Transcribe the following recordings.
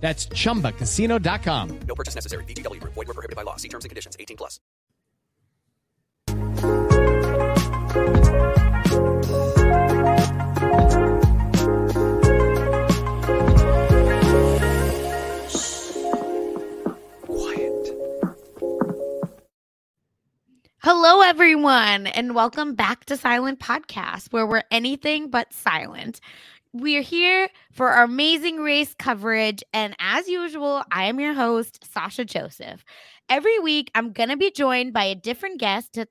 That's ChumbaCasino.com. No purchase necessary. VGW. Void where prohibited by law. See terms and conditions. 18+. Quiet. Hello, everyone, and welcome back to Silent Podcast, where we're anything but silent. We're here for our amazing race coverage, and as usual, I am your host, Sasha Joseph. Every week, I'm going to be joined by a different guest to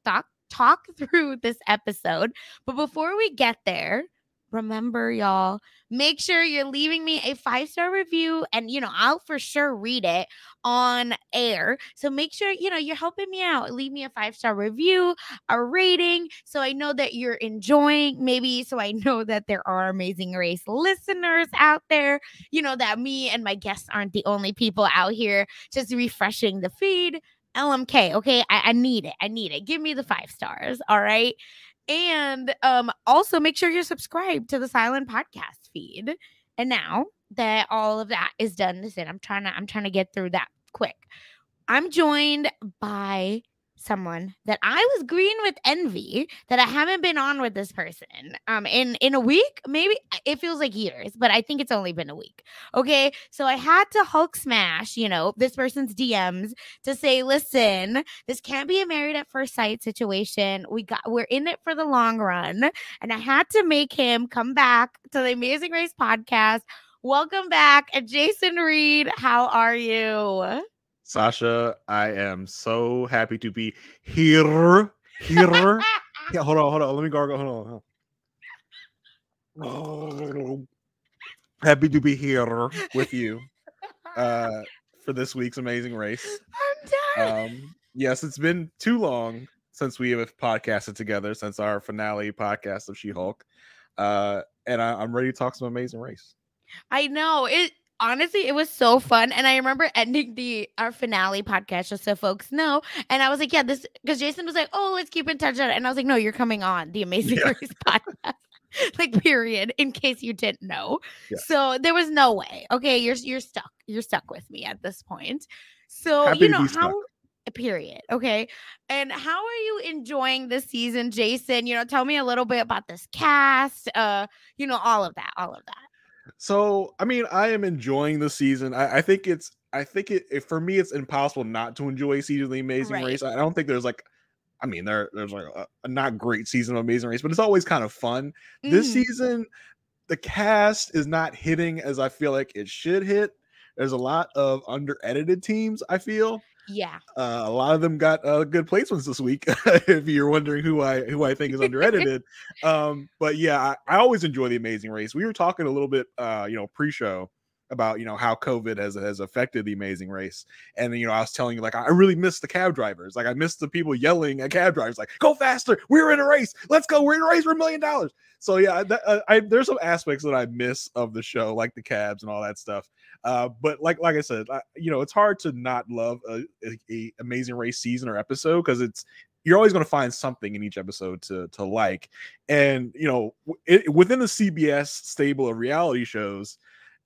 talk through this episode, but before we get there, remember, y'all, make sure you're leaving me a 5-star review, and, you know, I'll for sure read it on air. So make sure, you know, you're helping me out. Leave me a 5-star review, a rating, so I know that you're enjoying, maybe so I know that there are Amazing Race listeners out there, you know, that me and my guests aren't the only people out here just refreshing the feed. LMK, okay? I need it. I need it. Give me the 5 stars, all right? And also make sure you're subscribed to the Silent Podcast feed. And now that all of that is done, listen, I'm trying to get through that quick. I'm joined by someone that I was green with envy that I haven't been on with this person in a week. Maybe it feels like years, but I think it's only been a week. Okay, so I had to Hulk smash, you know, this person's DMs to say, listen, this can't be a Married at First Sight situation. We're in it for the long run, and I had to make him come back to the Amazing Race podcast. Welcome back, Jason Reed. How are you? Sasha, I am so happy to be here. Yeah, hold on. Let me gargle. Hold on. Oh, happy to be here with you for this week's Amazing Race. I'm done. Yes, it's been too long since we have podcasted together, since our finale podcast of She-Hulk. And I'm ready to talk some Amazing Race. I know. Honestly, it was so fun, and I remember ending our finale podcast just so folks know, and I was like, yeah, this, because Jason was like, oh, let's keep in touch, and I was like, no, you're coming on the Amazing Race podcast, like, period, in case you didn't know. Yeah. So there was no way. Okay, you're stuck with me at this point. So happy, you know how period. Okay. And how are you enjoying this season, Jason? You know, tell me a little bit about this cast, you know, all of that. So, I mean, I am enjoying the season. I think for me, it's impossible not to enjoy season of The Amazing Race. I don't think there's like, I mean, there's like a not great season of Amazing Race, but it's always kind of fun. Mm-hmm. This season, the cast is not hitting as I feel like it should hit. There's a lot of under-edited teams, I feel. Yeah. A lot of them got good placements this week, if you're wondering who I think is under-edited. But yeah, I always enjoy The Amazing Race. We were talking a little bit, you know, pre-show about, you know, how COVID has affected The Amazing Race. And, you know, I was telling you, like, I really miss the cab drivers. Like, I miss the people yelling at cab drivers, like, go faster. We're in a race. Let's go. We're in a race for $1 million. So, yeah, there's some aspects that I miss of the show, like the cabs and all that stuff. But like I said, you know, it's hard to not love a Amazing Race season or episode, because it's, you're always going to find something in each episode to like. And, you know, within the CBS stable of reality shows,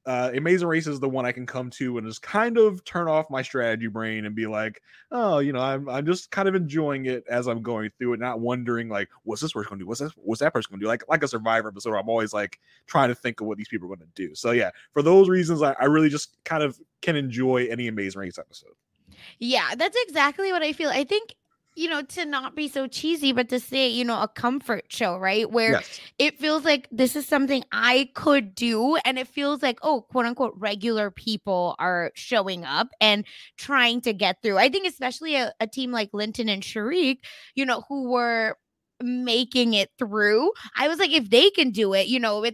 Amazing Race is the one I can come to and just kind of turn off my strategy brain and be like, oh, you know, I'm just kind of enjoying it as I'm going through it, not wondering like, what's this person gonna do? What's that person gonna do? Like a Survivor episode, I'm always like trying to think of what these people are gonna do. So yeah, for those reasons, I really just kind of can enjoy any Amazing Race episode. Yeah, that's exactly what I feel. I think, you know, to not be so cheesy, but to say, you know, a comfort show, right? Where It feels like this is something I could do. And it feels like, oh, quote unquote, regular people are showing up and trying to get through. I think especially a team like Linton and Shariq, you know, who were making it through. I was like, if they can do it, you know,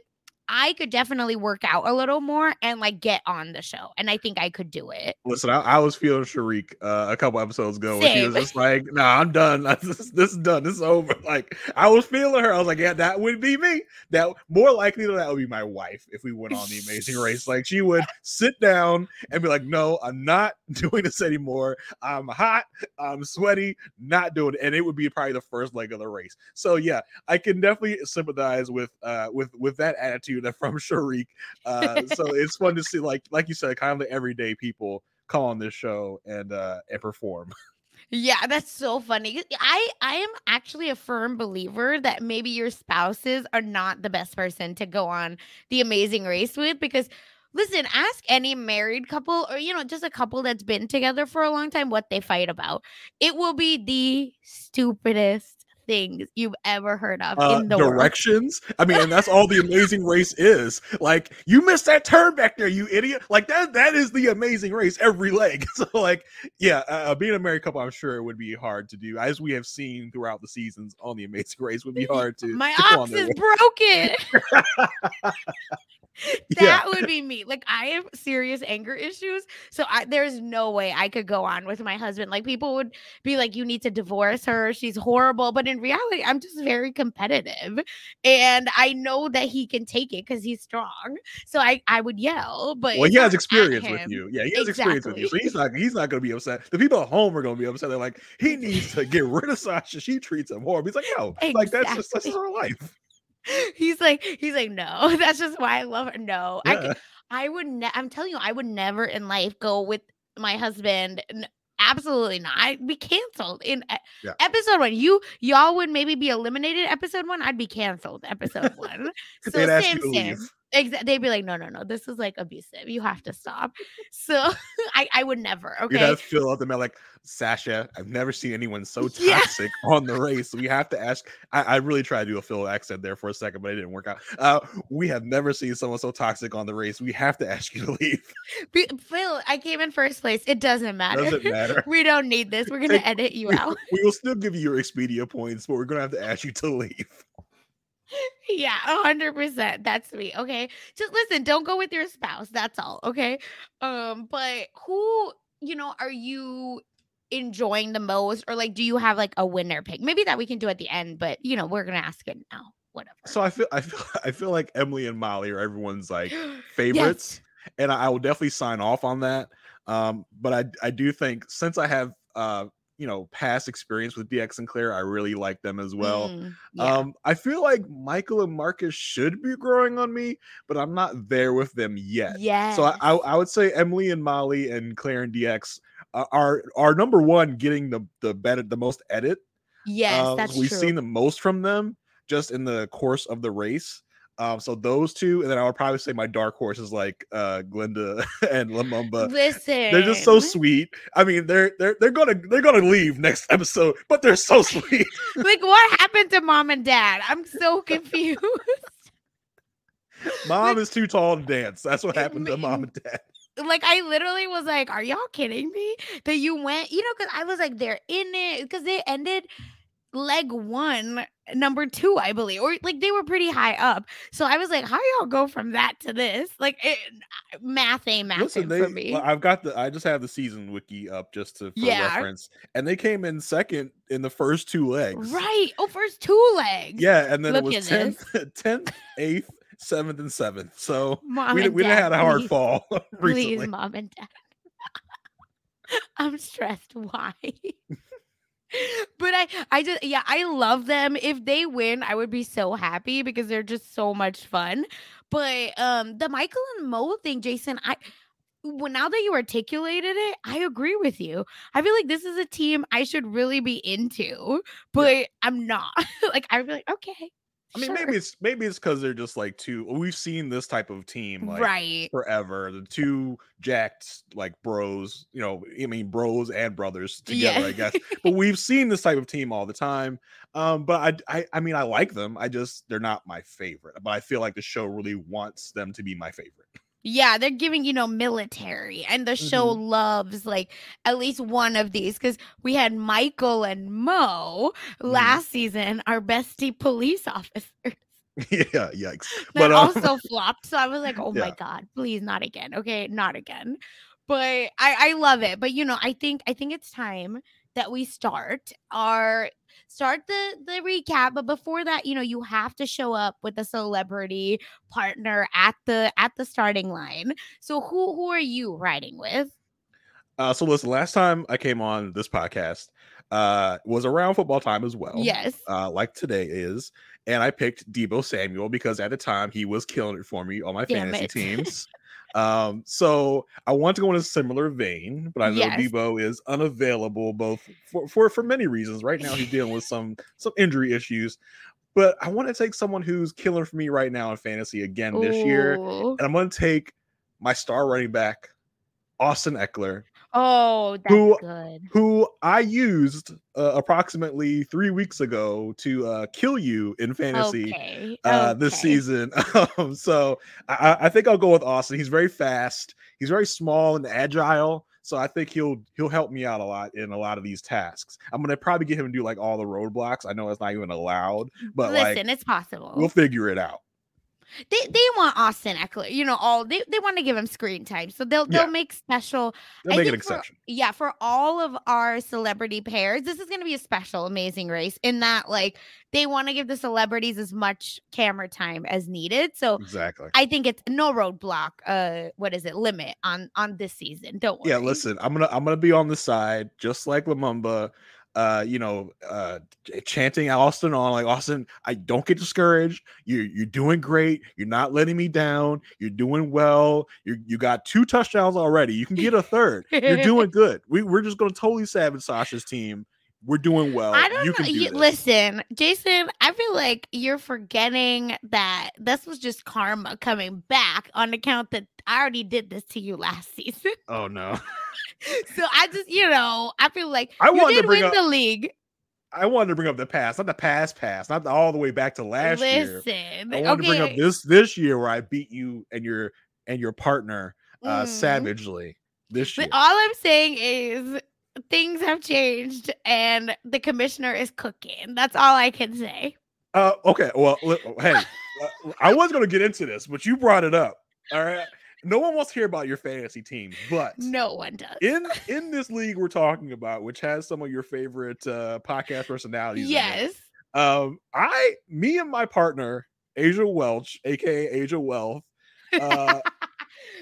I could definitely work out a little more and like get on the show. And I think I could do it. Listen, I was feeling Shariq a couple episodes ago. When she was just like, nah, I'm done. This is done. This is over. Like, I was feeling her. I was like, yeah, that would be me. That more likely than that would be my wife if we went on The Amazing Race. Like, she would sit down and be like, no, I'm not doing this anymore. I'm hot. I'm sweaty. Not doing it. And it would be probably the first leg of the race. So yeah, I can definitely sympathize with that attitude from Shariq. So it's fun to see, like you said, kind of the everyday people come on this show and perform. Yeah, that's so funny. I am actually a firm believer that maybe your spouses are not the best person to go on The Amazing Race with, because listen, ask any married couple or, you know, just a couple that's been together for a long time what they fight about. It will be the stupidest things you've ever heard of in the directions world. I mean, and that's all The Amazing Race is. Like, you missed that turn back there, you idiot. Like, that is The Amazing Race every leg. So like, yeah, being a married couple, I'm sure it would be hard to do, as we have seen throughout the seasons on The Amazing Race. Would be hard to my to ox is broken. That would be me. Like, I have serious anger issues, so there's no way I could go on with my husband. Like, people would be like, you need to divorce her, she's horrible. But in reality, I'm just very competitive, and I know that he can take it because he's strong. So I would yell, but well, he has experience with you. Yeah, he has experience with you, so he's not going to be upset. The people at home are going to be upset. They're like, he needs to get rid of Sasha. She treats him horrible. He's like, no, like that's her life. He's like, no, that's just why I love her. No, yeah. I'm telling you, I would never in life go with my husband. Absolutely not. I'd be canceled in episode one. Y'all would maybe be eliminated episode one. I'd be canceled episode one. So same. Exactly. They'd be like, no, this is like abusive. You have to stop. So I would never. Okay. You have to fill out the mail like, Sasha, I've never seen anyone so toxic on The Race. We have to ask. I really tried to do a Phil accent there for a second, but it didn't work out. We have never seen someone so toxic on The Race. We have to ask you to leave. Phil, I came in first place. It doesn't matter. We don't need this. We're going to edit you out. We will still give you your Expedia points, but we're going to have to ask you to leave. Yeah, 100%. That's me. Okay. Just listen, don't go with your spouse. That's all. Okay. But who, you know, are you enjoying the most? Or like, do you have like a winner pick? Maybe that we can do at the end, but you know, we're going to ask it now. Whatever. So I feel like Emily and Molly are everyone's like favorites. Yes. And I will definitely sign off on that. But I do think, since I have, you know, past experience with DX and Claire, I really like them as well. I feel like Michael and Marcus should be growing on me, but I'm not there with them yet. So I would say Emily and Molly and Claire and DX our number one getting the better, the most edit. Yes, that's true. We've seen the most from them just in the course of the race. So those two, and then I would probably say my dark horse is like Glinda and Lumumba. Listen, they're just so sweet. I mean, they're gonna leave next episode, but they're so sweet. Like, what happened to mom and dad? I'm so confused. Mom is too tall to dance. That's what happened to mom and dad. Like, I literally was like, "Are y'all kidding me that you went?" You know, because I was like, "They're in it," because they ended leg one, number two, I believe, or like they were pretty high up. So I was like, how do y'all go from that to this? Like, math ain't math for me. I just have the season wiki up just for reference, and they came in second in the first two legs, right? Oh, first two legs, yeah, and then it was 10th, 8th, 7th, and 7th. So we didn't have a hard fall recently. Please, mom and dad, I'm stressed. Why? But I just, yeah, I love them. If they win, I would be so happy because they're just so much fun. But the Michael and Mo thing, Jason, now that you articulated it, I agree with you. I feel like this is a team I should really be into, but yeah. I'm not. Like, I'm like, okay. I mean, sure. Maybe it's because they're just like two. We've seen this type of team like forever. The two jacked like bros, you know, I mean, bros and brothers together, yeah. I guess. But we've seen this type of team all the time. But I mean, I like them. I just, they're not my favorite. But I feel like the show really wants them to be my favorite. Yeah, they're giving, you know, military, and the show loves like at least one of these, because we had Michael and Mo last season, our bestie police officers. Yeah, yikes. But also flopped. So I was like, oh my God, please not again. Okay, not again. But I love it. But, you know, I think it's time that we start the recap. But before that, you know, you have to show up with a celebrity partner at the starting line. So who are you riding with? So listen, last time I came on this podcast was around football time as well. Yes. Like today is. And I picked Debo Samuel because at the time he was killing it for me on my fantasy teams. So I want to go in a similar vein, but I know Debo is unavailable both for many reasons. Right now he's dealing with some injury issues, but I want to take someone who's killing for me right now in fantasy again this year. And I'm going to take my star running back, Austin Ekeler. Oh, that's good. Who I used approximately 3 weeks ago to kill you in fantasy this season. So I think I'll go with Austin. He's very fast. He's very small and agile. So I think he'll help me out a lot in a lot of these tasks. I'm going to probably get him to do like all the roadblocks. I know it's not even allowed, but listen, like, it's possible. We'll figure it out. They want Austin Ekeler, you know, they want to give him screen time, so they'll make special. They'll make an exception. For all of our celebrity pairs, this is going to be a special Amazing Race in that, like, they want to give the celebrities as much camera time as needed. So exactly, I think it's no roadblock. Limit on this season? Don't worry. Yeah, listen, I'm gonna be on the side just like Lumumba. Chanting Austin on, like, Austin, I don't get discouraged. You're doing great. You're not letting me down. You're doing well. You got 2 touchdowns already. You can get a third. You're doing good. We're just going to totally savage Sasha's team. We're doing well. I don't know. Listen, Jason, I feel like you're forgetting that this was just karma coming back on account that I already did this to you last season. Oh, no. So I just, you know, I feel like the league. I wanted to bring up the past, not the past, not all the way back to last year. Listen, I wanted to bring up this year where I beat you and your partner savagely this year. But all I'm saying is, things have changed, and the commissioner is cooking. That's all I can say. Okay. Well, hey, I was going to get into this, but you brought it up. All right. No one wants to hear about your fantasy team, but no one does. In this league we're talking about, which has some of your favorite podcast personalities. Yes. Me and my partner, Asia Welch, aka Asia Wealth,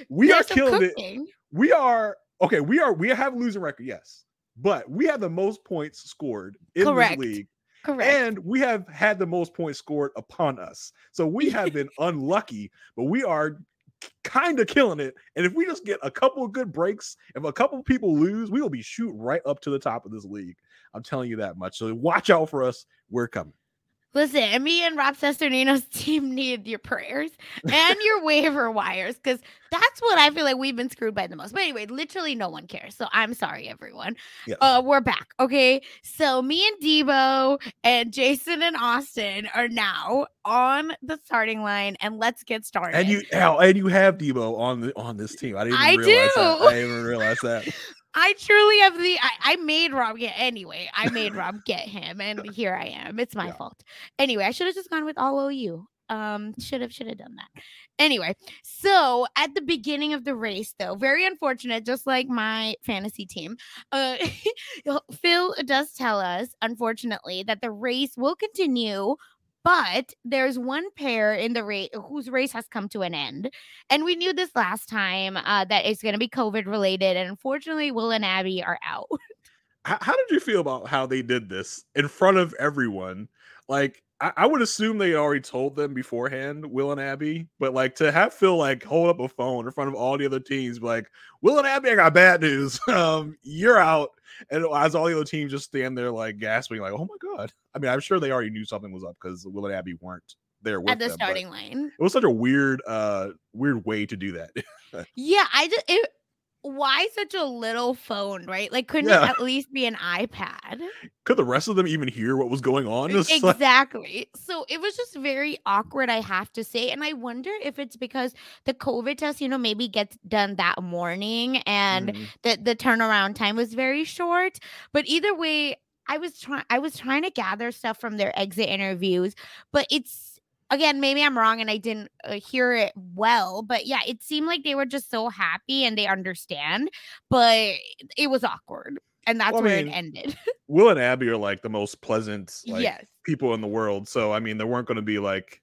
we are killing it. We are. Okay, we have a losing record, yes, but we have the most points scored in the league. Correct. And we have had the most points scored upon us. So we have been unlucky, but we are kind of killing it. And if we just get a couple of good breaks, if a couple of people lose, we will be shoot right up to the top of this league. I'm telling you that much. So watch out for us. We're coming. Listen, me and Rob Sesternino's team need your prayers and your waiver wires, because that's what I feel like we've been screwed by the most. But anyway, literally no one cares. So I'm sorry, everyone. Yes. We're back. Okay. So me and Debo and Jason and Austin are now on the starting line, and let's get started. And you have Debo on this team. I didn't even realize that. I truly have I made Rob get anyway. I made Rob get him, and here I am. It's my fault. Anyway, I should have just gone with all OU. Should have done that. Anyway, so at the beginning of the race, though, very unfortunate, just like my fantasy team, Phil does tell us, unfortunately, that the race will continue. But there's one pair in the race whose race has come to an end. And we knew this last time that it's going to be COVID related. And unfortunately, Will and Abby are out. How did you feel about how they did this in front of everyone? Like, I would assume they already told them beforehand, Will and Abby. But like to have Phil like hold up a phone in front of all the other teams, like, Will and Abby, I got bad news. You're out. And as all the other teams just stand there like gasping, like, oh my God. I mean, I'm sure they already knew something was up because Will and Abby weren't there with at the starting line. It was such a weird way to do that. Yeah, why such a little phone, right? Like, couldn't it at least be an iPad? Could the rest of them even hear what was going on? Exactly. So it was just very awkward, I have to say. And I wonder if it's because the COVID test, maybe gets done that morning and the turnaround time was very short. But either way, I was trying to gather stuff from their exit interviews, but it's, again, maybe I'm wrong and I didn't hear it well, but yeah, it seemed like they were just so happy and they understand, but it was awkward. And that's it ended. Will and Abby are like the most pleasant people in the world. So, I mean, they weren't going to be like,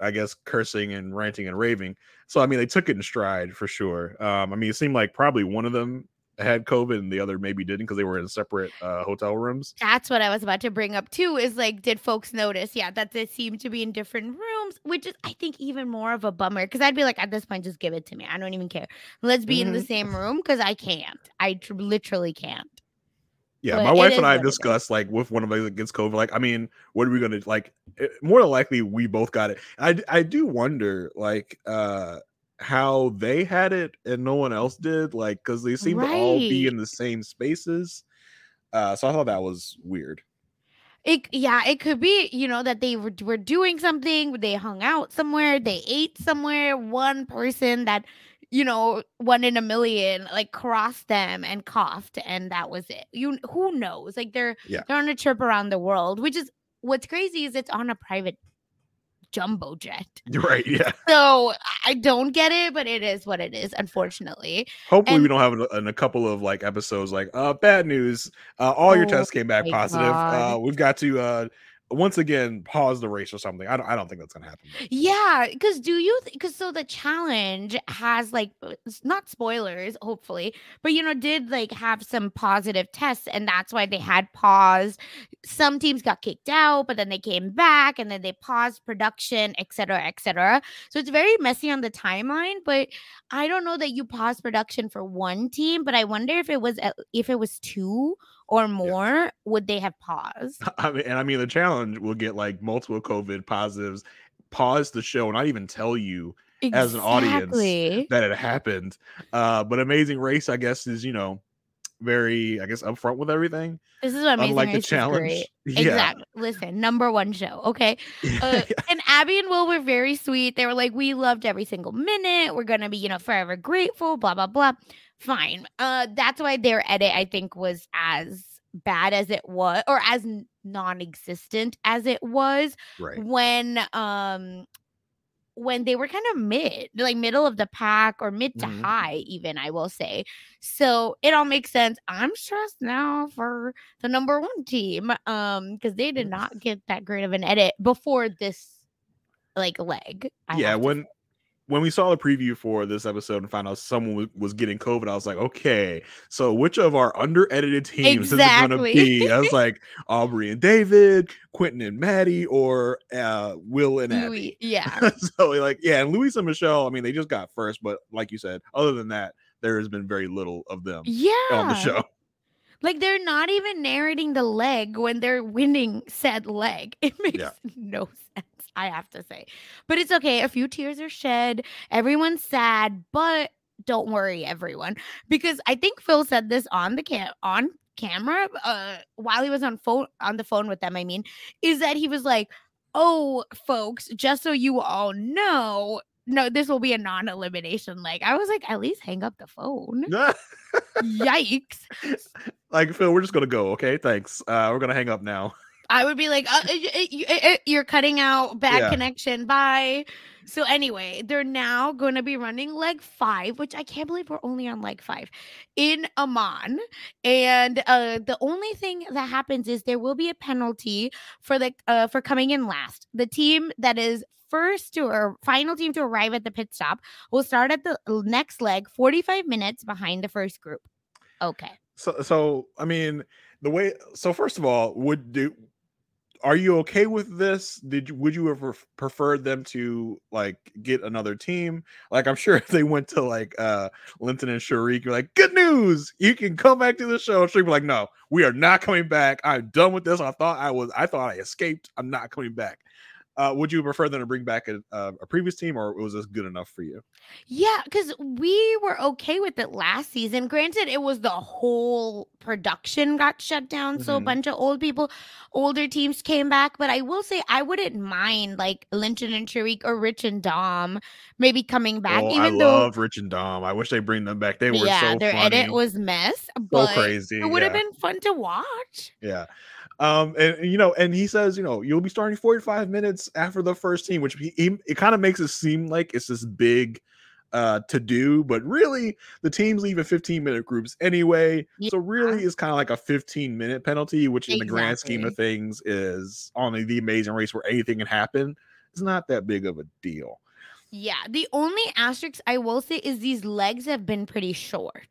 I guess, cursing and ranting and raving. So, I mean, they took it in stride for sure. I mean, it seemed like probably one of them had COVID and the other maybe didn't because they were in separate hotel rooms. That's what I was about to bring up too, is like, did folks notice that they seemed to be in different rooms, which is, I think, even more of a bummer, because I'd be like, at this point, just give it to me, I don't even care, let's be in the same room, because I literally can't. My wife and I have discussed, like, with one of us that gets COVID, like, I mean, what are we going to, like, more than likely we both got it. I do wonder, like, how they had it and no one else did, like, because they seem to all be in the same spaces, so I thought that was weird. It could be that they were doing something, they hung out somewhere, they ate somewhere, one person that one in a million like crossed them and coughed and that was it. Who knows, like, they're on a trip around the world, which is what's crazy, is it's on a private jumbo jet, right? Yeah, so I don't get it, but it is what it is, unfortunately. Hopefully we don't have a couple of like episodes like bad news, all your tests came back positive, we've got to once again pause the race or something. I don't think that's gonna happen though. Yeah, because so the challenge has, like, not spoilers hopefully, but did like have some positive tests, and that's why they had paused. Some teams got kicked out, but then they came back, and then they paused production, etc. So it's very messy on the timeline, but I don't know that you paused production for one team, but I wonder if it was two or more, would they have paused? I mean, the challenge will get like multiple COVID positives, pause the show, not even tell you as an audience that it happened. But Amazing Race, I guess, is, very, I guess, upfront with everything. This is what Amazing Race challenge. Is great. Yeah. Exactly. Listen, #1 show. Okay. And Abby and Will were very sweet. They were like, we loved every single minute. We're going to be, forever grateful, blah, blah, blah. Fine. That's why their edit, I think, was as bad as it was, or as non-existent as it was, when they were kind of middle of the pack, or mid to high even, I will say. So it all makes sense. I'm stressed now for the #1 team, because they did not get that great of an edit before this like leg. I when when we saw the preview for this episode and found out someone was getting COVID, I was like, okay, so which of our under-edited teams is it going to be? I was like, Aubrey and David, Quinton and Maddie, or Will and Abby. Luis, yeah. So, like, yeah, and Luis and Michelle, I mean, they just got first, but like you said, other than that, there has been very little of them on the show. Like, they're not even narrating the leg when they're winning said leg. It makes no sense, I have to say. But it's okay. A few tears are shed. Everyone's sad, but don't worry, everyone. Because I think Phil said this on the camera while he was on the phone with them, I mean, is that he was like, oh, folks, just so you all know, no, this will be a non-elimination leg. I was like, at least hang up the phone. Yikes. Like, Phil, we're just going to go, okay? Thanks. We're going to hang up now. I would be like, you're cutting out, bad connection, bye. So anyway, they're now going to be running leg 5, which I can't believe we're only on leg 5, in Amman. And the only thing that happens is there will be a penalty for coming in last. The team that is first to or final team to arrive at the pit stop will start at the next leg 45 minutes behind the first group. Okay. So I mean, first of all, are you okay with this? Would you have preferred them to like get another team? Like, I'm sure if they went to like Linton and Shariq, you're like, good news, you can come back to the show. Shariq be like, no, we are not coming back. I'm done with this. I thought I escaped. I'm not coming back. Would you prefer them to bring back a previous team, or was this good enough for you? Yeah, because we were okay with it last season. Granted, it was the whole production got shut down, so a bunch of older teams came back. But I will say I wouldn't mind like Linton and Shariq or Rich and Dom maybe coming back. Oh, I love Rich and Dom. I wish they bring them back. They were so their funny. Edit was mess, but so crazy. It would have been fun to watch. Yeah. And you know, and he says, you know, you'll be starting 45 minutes after the first team, which it kind of makes it seem like it's this big to do, but really the teams leave in 15-minute groups anyway. Yeah. So really it's kind of like a 15-minute penalty, which in the grand scheme of things is only the Amazing Race where anything can happen. It's not that big of a deal. Yeah, the only asterisk I will say is these legs have been pretty short.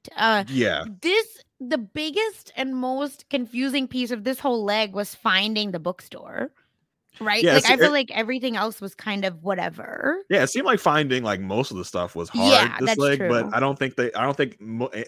The biggest and most confusing piece of this whole leg was finding the bookstore, right? Yeah, I feel like everything else was kind of whatever. Yeah, it seemed like finding like most of the stuff was hard. Yeah, this leg, true. But I don't think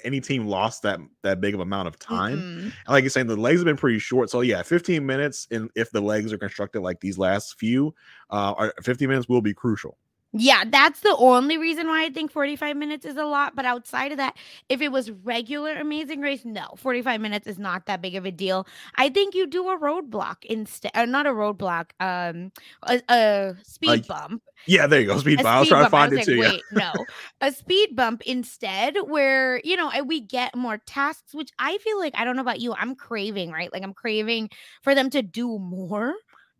any team lost that big of amount of time. Mm-hmm. And like you're saying, the legs have been pretty short. So yeah, 15 minutes, and if the legs are constructed like these last few, 15 minutes will be crucial. Yeah, that's the only reason why I think 45 minutes is a lot. But outside of that, if it was regular Amazing Race, no, 45 minutes is not that big of a deal. I think you do a roadblock instead, not a roadblock, a speed bump. Yeah, there you go, speed bump. I was trying to find it too. Wait, no, a speed bump instead, where you know we get more tasks, which I feel like, I don't know about you, I'm craving, right? Like I'm craving for them to do more.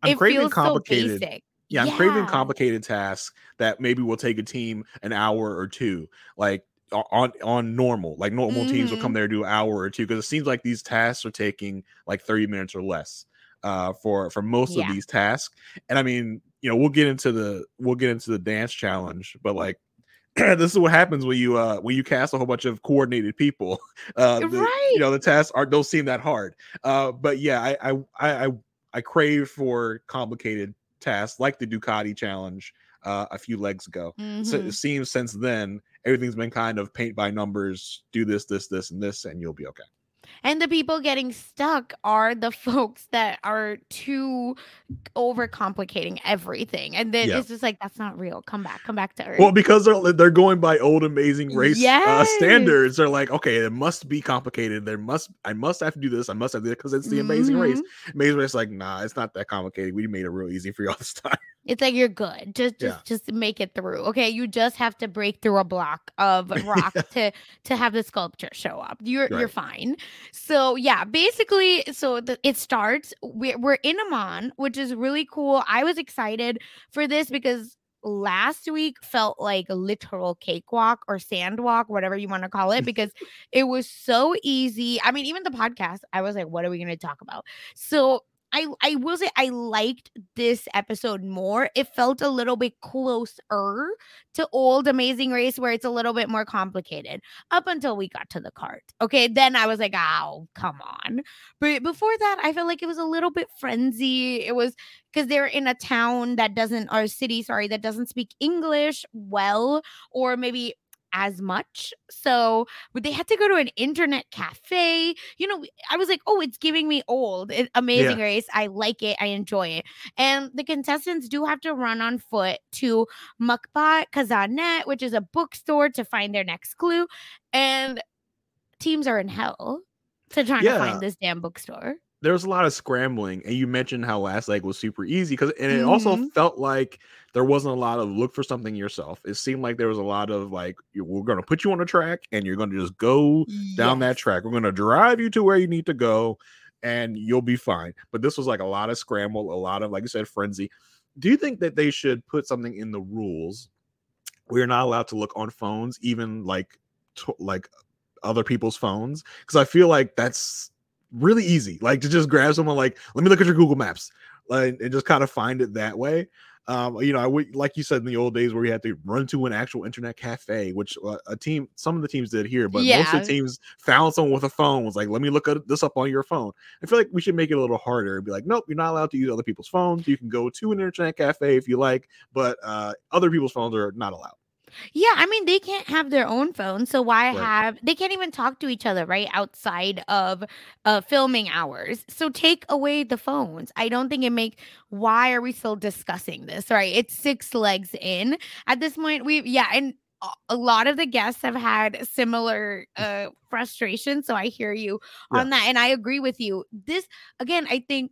It feels so basic. Yeah, I'm craving complicated tasks that maybe will take a team an hour or two, like on normal. Like normal teams will come there do an hour or two, because it seems like these tasks are taking like 30 minutes or less for most of these tasks. And I mean, you know, we'll get into the dance challenge, but like this is what happens when you cast a whole bunch of coordinated people. You know, the tasks don't seem that hard. But yeah, I crave for complicated tasks like the Ducati challenge a few legs ago. So it seems since then everything's been kind of paint by numbers, do this and this and you'll be okay. And the people getting stuck are the folks that are too overcomplicating everything, and then it's just like, that's not real. Come back to earth. Well, because they're going by old Amazing Race standards. They're like, okay, it must be complicated. I must have to do this because it's the Amazing Race. Amazing Race, like, nah, it's not that complicated. We made it real easy for y'all this time. It's like, you're good. Just make it through. Okay, you just have to break through a block of rock to have the sculpture show up. You're fine. So yeah, basically, it starts. We're in Amman, which is really cool. I was excited for this because last week felt like a literal cakewalk or sandwalk, whatever you want to call it, because it was so easy. I mean, even the podcast, I was like, what are we going to talk about? So I will say I liked this episode more. It felt a little bit closer to old Amazing Race where it's a little bit more complicated up until we got to the cart. Okay, then I was like, oh, come on. But before that, I felt like it was a little bit frenzy. It was because they're in a town that doesn't, or city, sorry, that doesn't speak English well, or maybe as much. So but they had to go to an internet cafe. You know, I was like, oh, it's giving me old Amazing Race. I like it. I enjoy it. And the contestants do have to run on foot to Makbat Kazanet, which is a bookstore, to find their next clue. And teams are in hell to trying to find this damn bookstore. There was a lot of scrambling, and you mentioned how last leg was super easy because, and it also felt like there wasn't a lot of look for something yourself. It seemed like there was a lot of like, we're going to put you on a track and you're going to just go down that track. We're going to drive you to where you need to go and you'll be fine. But this was like a lot of scramble, a lot of, like you said, frenzy. Do you think that they should put something in the rules? We're not allowed to look on phones, even like other people's phones. Cause I feel like that's really easy, like to just grab someone, like, let me look at your Google Maps, like, and just kind of find it that way. You know, I would, like you said, in the old days where we had to run to an actual internet cafe, which some of the teams did here, but most of the teams found someone with a phone, was like, let me look at this up on your phone. I feel like we should make it a little harder and be like, nope, you're not allowed to use other people's phones. You can go to an internet cafe if you like, but other people's phones are not allowed. Yeah, I mean, they can't have their own phones, so why have... They can't even talk to each other, right, outside of filming hours. So take away the phones. I don't think it makes... Why are we still discussing this, right? It's 6 legs in. At this point, we've... Yeah, and a lot of the guests have had similar frustration, so I hear you on that, and I agree with you. This, again, I think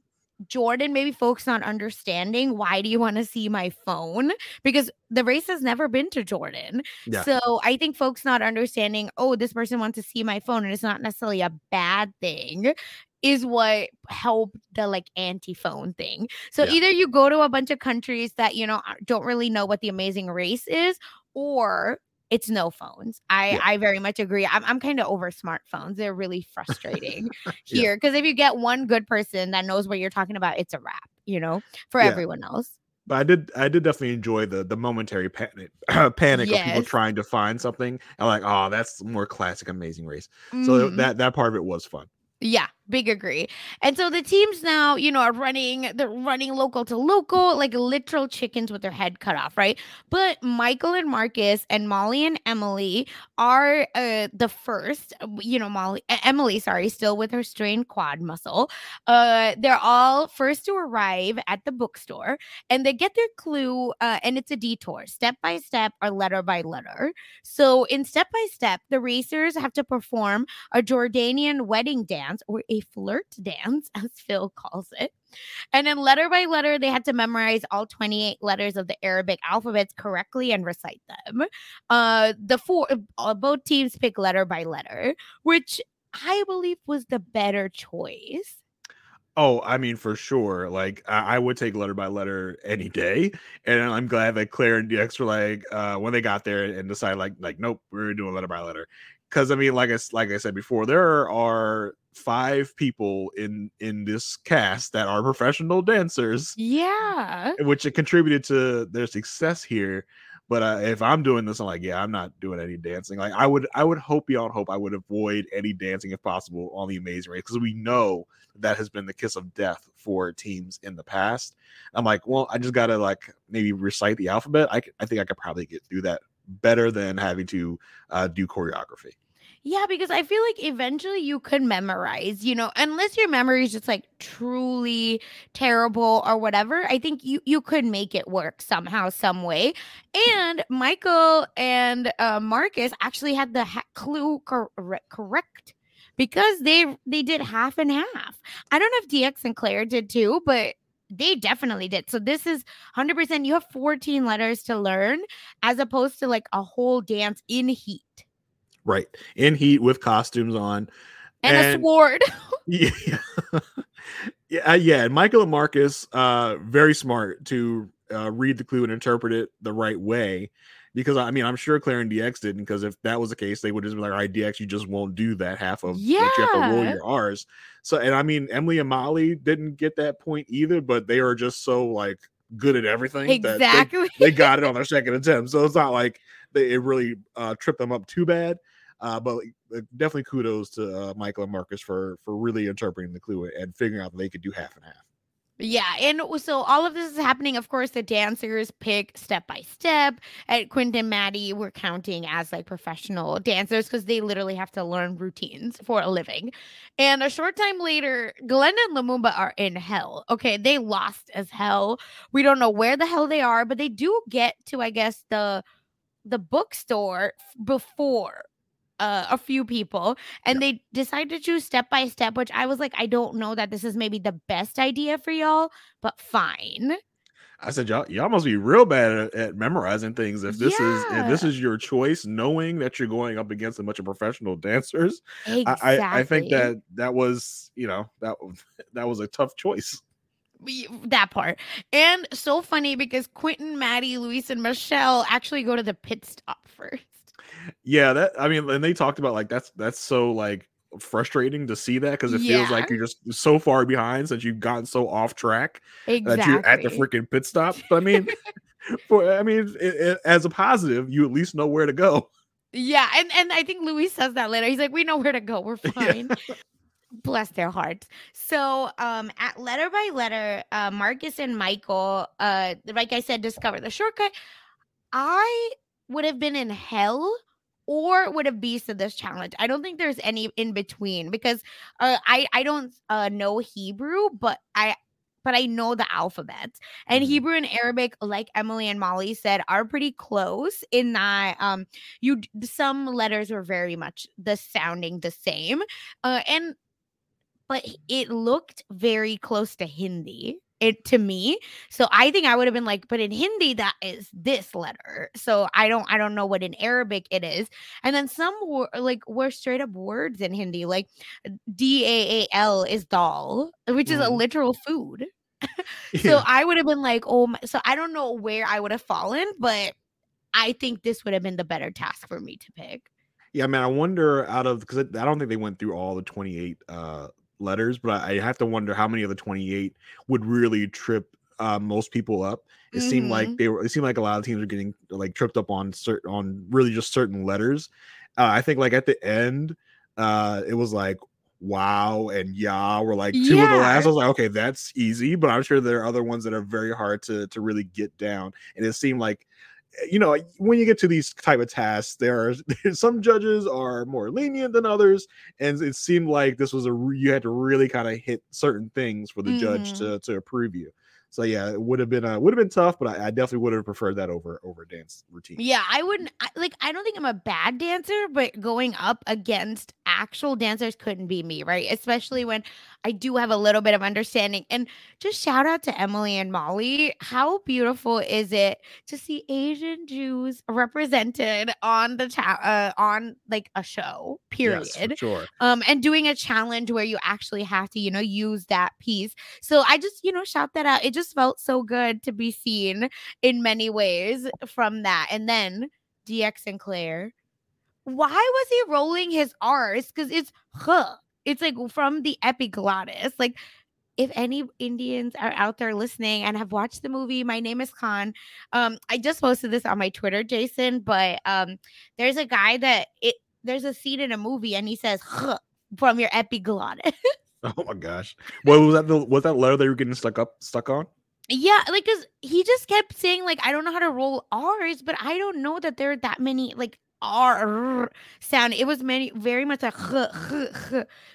Jordan maybe folks not understanding, why do you want to see my phone? Because the race has never been to Jordan. Yeah. So I think folks not understanding, oh, this person wants to see my phone and it's not necessarily a bad thing, is what helped the like anti-phone thing. So either you go to a bunch of countries that, you know, don't really know what the Amazing Race is, or it's no phones. I very much agree. I'm kind of over smartphones. They're really frustrating here. Because if you get one good person that knows what you're talking about, it's a wrap, you know, for everyone else. But I did definitely enjoy the momentary panic of people trying to find something. And like, oh, that's more classic Amazing Race. So that part of it was fun. Yeah, big agree. And so the teams now, you know, are running local to local, like literal chickens with their head cut off, right? But Michael and Marcus and Molly and Emily are the first, you know, Emily, still with her strained quad muscle. They're all first to arrive at the bookstore, and they get their clue, and it's a detour, step by step or letter by letter. So in step by step, the racers have to perform a Jordanian wedding dance, or a flirt dance, as Phil calls it. And then letter by letter, they had to memorize all 28 letters of the Arabic alphabets correctly and recite them. Both teams pick letter by letter, which I believe was the better choice. Oh, I mean, for sure. Like, I would take letter by letter any day. And I'm glad that Claire and DX were like, when they got there and decided, like, nope, we're doing letter by letter. Because, I mean, like I said before, there are 5 people in this cast that are professional dancers. Yeah. Which it contributed to their success here. But if I'm doing this, I'm like, yeah, I'm not doing any dancing. Like, I would hope beyond hope I would avoid any dancing if possible on the Amazing Race, because we know that has been the kiss of death for teams in the past. I'm like, well, I just got to, like, maybe recite the alphabet. I think I could probably get through that better than having to do choreography. Yeah, because I feel like eventually you could memorize, you know, unless your memory is just like truly terrible or whatever. I think you could make it work somehow, some way. And Michael and Marcus actually had the clue correct because they did half and half. I don't know if DX and Claire did too, but they definitely did. So this is 100%. You have 14 letters to learn as opposed to like a whole dance in heat. Right. In heat with costumes on. And a sword. Yeah. Michael and Marcus, very smart to read the clue and interpret it the right way. Because, I mean, I'm sure Claire and DX didn't, because if that was the case, they would just be like, all right, DX, you just won't do that half of what you have to roll your R's. So, and I mean, Emily and Molly didn't get that point either, but they are just so, like, good at everything that they got it on their second attempt. So it's not like it really tripped them up too bad. But definitely kudos to Michael and Marcus for really interpreting the clue and figuring out that they could do half and half. Yeah, and so all of this is happening. Of course, the dancers pick step by step. At Quinton and Maddie were counting as like professional dancers because they literally have to learn routines for a living. And a short time later, Glinda and Lumumba are in hell. Okay, they lost as hell. We don't know where the hell they are, but they do get to, I guess, the bookstore before a few people, and they decide to choose step by step, which I was like, I don't know that this is maybe the best idea for y'all, but fine. I said, y'all must be real bad at memorizing things. If this is your choice, knowing that you're going up against a bunch of professional dancers, exactly. I think that was, you know, that was a tough choice. That part. And so funny because Quinton, Maddie, Luis, and Michelle actually go to the pit stop first. Yeah, that, I mean, and they talked about like that's so like frustrating to see that, because it feels like you're just so far behind since you've gotten so off track that you're at the freaking pit stop. But I mean, it, as a positive, you at least know where to go. Yeah, and I think Luis says that later. He's like, we know where to go. We're fine. Yeah. Bless their hearts. So at letter by letter, Marcus and Michael, like I said, discover the shortcut. I would have been in hell or would have beasted this challenge. I don't think there's any in between because I don't know Hebrew, but I know the alphabet. And Hebrew and Arabic, like Emily and Molly said, are pretty close in that some letters were very much the sounding the same. But it looked very close to Hindi. It to me. So I think I would have been like, but in Hindi, that is this letter. So I don't know what in Arabic it is. And then some were straight up words in Hindi, like DAAL is dal, which is a literal food. So I would have been like, oh my. So I don't know where I would have fallen, but I think this would have been the better task for me to pick. Yeah, man, I wonder because I don't think they went through all the 28 letters, but I have to wonder how many of the 28 would really trip most people up. It seemed like it seemed like a lot of teams were getting like tripped up on really just certain letters. I think like at the end it was like wow and yeah were like two of the last. I was like, okay, that's easy, but I'm sure there are other ones that are very hard to really get down. And it seemed like, you know, when you get to these type of tasks, there's some judges are more lenient than others, and it seemed like this was you had to really kind of hit certain things for the judge to approve you. So yeah, it would have been tough, but I definitely would have preferred that over dance routine. Yeah, I wouldn't like. I don't think I'm a bad dancer, but going up against actual dancers couldn't be me, right? Especially when I do have a little bit of understanding. And just shout out to Emily and Molly. How beautiful is it to see Asian Jews represented on the on like a show? Period. Yes, for sure. And doing a challenge where you actually have to, you know, use that piece. So I just, you know, shout that out. It just felt so good to be seen in many ways from that. And then DX and Claire, why was he rolling his R's? Because it's like from the epiglottis. Like, if any Indians are out there listening and have watched the movie My Name is Khan, I just posted this on my Twitter, Jason, but there's a guy there's a scene in a movie and he says from your epiglottis. Oh my gosh! What was that? Was that letter they were getting stuck on? Yeah, like because he just kept saying like, I don't know how to roll R's, but I don't know that there are that many like R sound. It was very much like.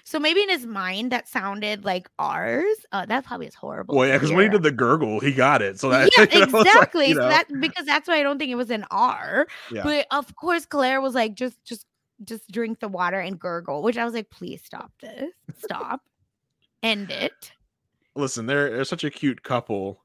So maybe in his mind that sounded like R's. That probably is horrible. Well, yeah, because when he did the gurgle, he got it. So that, yeah, exactly. Like, you know. So because that's why I don't think it was an R. Yeah. But of course, Claire was like, just drink the water and gurgle, which I was like, please stop this. Stop. End it. Listen, they're such a cute couple,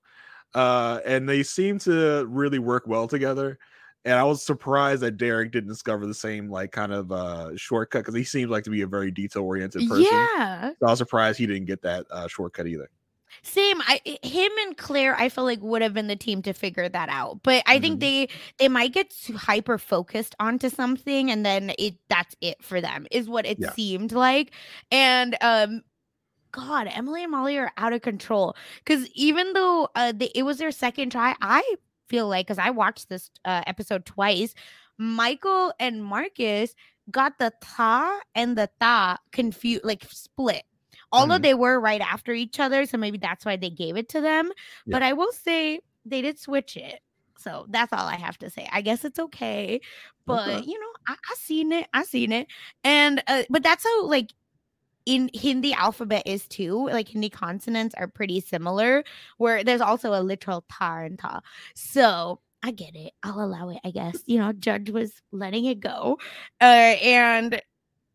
and they seem to really work well together. And I was surprised that Derek didn't discover the same like kind of shortcut, because he seems like to be a very detail oriented person. Yeah, so I was surprised he didn't get that shortcut either. Same. Him and Claire, I feel like, would have been the team to figure that out. But I think they might get hyper focused onto something, and then that's it for them, is what it seemed like. And God, Emily and Molly are out of control, because even though it was their second try, I feel like, because I watched this episode twice, Michael and Marcus got the ta and the tha confused, like split. Although they were right after each other, so maybe that's why they gave it to them. Yeah. But I will say they did switch it. So that's all I have to say. I guess it's okay. But, you know, I seen it. And but that's how, like, in Hindi alphabet is too. Like, Hindi consonants are pretty similar, where there's also a literal ta and ta. So I get it. I'll allow it, I guess. You know, Judge was letting it go. And,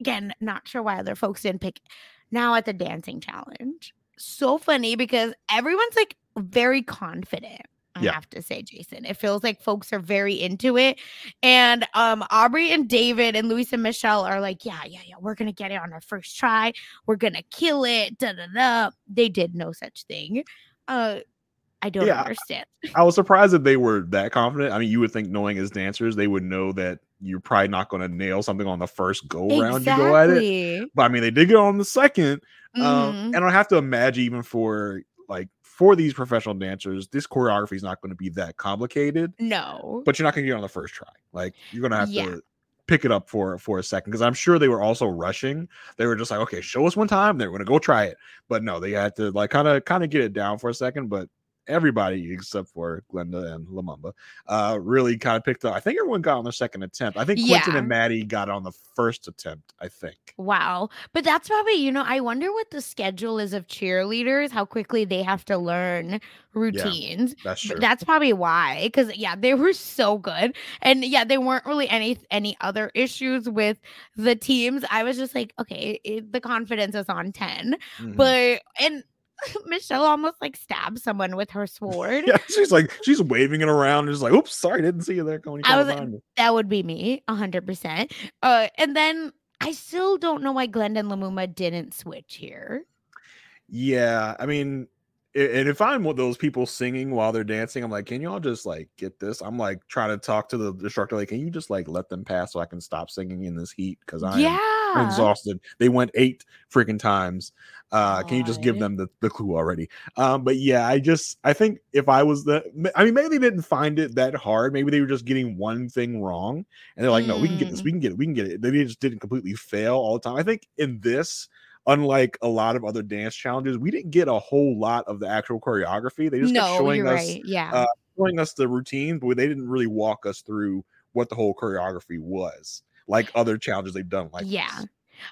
again, not sure why other folks didn't pick it. Now at the dancing challenge. So funny, because everyone's like very confident. I have to say, Jason, it feels like folks are very into it. And Aubrey and David and Luis and Michelle are like, yeah. We're going to get it on our first try. We're going to kill it. Da-da-da. They did no such thing. I don't understand. I was surprised that they were that confident. I mean, you would think, knowing as dancers, they would know that you're probably not going to nail something on the first go-round you go at it. But, I mean, they did get on the second. And I have to imagine, even for these professional dancers, this choreography is not going to be that complicated. No. But you're not going to get on the first try. Like, you're going to have to pick it up for a second, because I'm sure they were also rushing. They were just like, okay, show us one time. They're going to go try it. But, no, they had to, like, kind of get it down for a second. But everybody except for Glinda and Lumumba really kind of picked up. I think everyone got on their second attempt. I think Quinton and Maddie got on the first attempt, I think. Wow. But that's probably, you know, I wonder what the schedule is of cheerleaders, how quickly they have to learn routines. Yeah, that's true. But that's probably why, because, they were so good. And, they weren't really any other issues with the teams. I was just like, okay, the confidence is on 10. But, and Michelle almost like stabbed someone with her sword. Yeah, she's waving it around and just like, oops, sorry, didn't see you there. I was like, that would be me, 100%. And then I still don't know why Glinda and Lumumba didn't switch here. Yeah, I mean, and if I'm with those people singing while they're dancing, I'm like, can y'all just like get this? I'm like trying to talk to the instructor, like, can you just like let them pass so I can stop singing in this heat? Because I'm exhausted. They went 8 freaking times. Can you just give them the clue already? But I think if I was maybe they didn't find it that hard. Maybe they were just getting one thing wrong. And they're like, no, we can get this. We can get it. They just didn't completely fail all the time. I think in this, unlike a lot of other dance challenges, we didn't get a whole lot of the actual choreography. They just kept showing us, showing us the routine, but they didn't really walk us through what the whole choreography was, like other challenges they've done. Like this.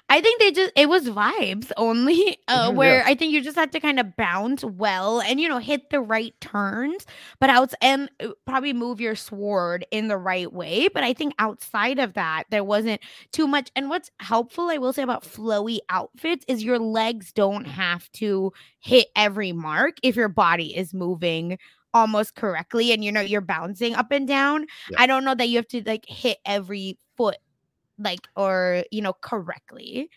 I think it was vibes only, where I think you just had to kind of bounce well and, you know, hit the right turns, but and probably move your sword in the right way. But I think outside of that, there wasn't too much. And what's helpful, I will say, about flowy outfits is your legs don't have to hit every mark if your body is moving almost correctly and, you know, you're bouncing up and down. Yeah. I don't know that you have to like hit every foot, like, or, you know, correctly.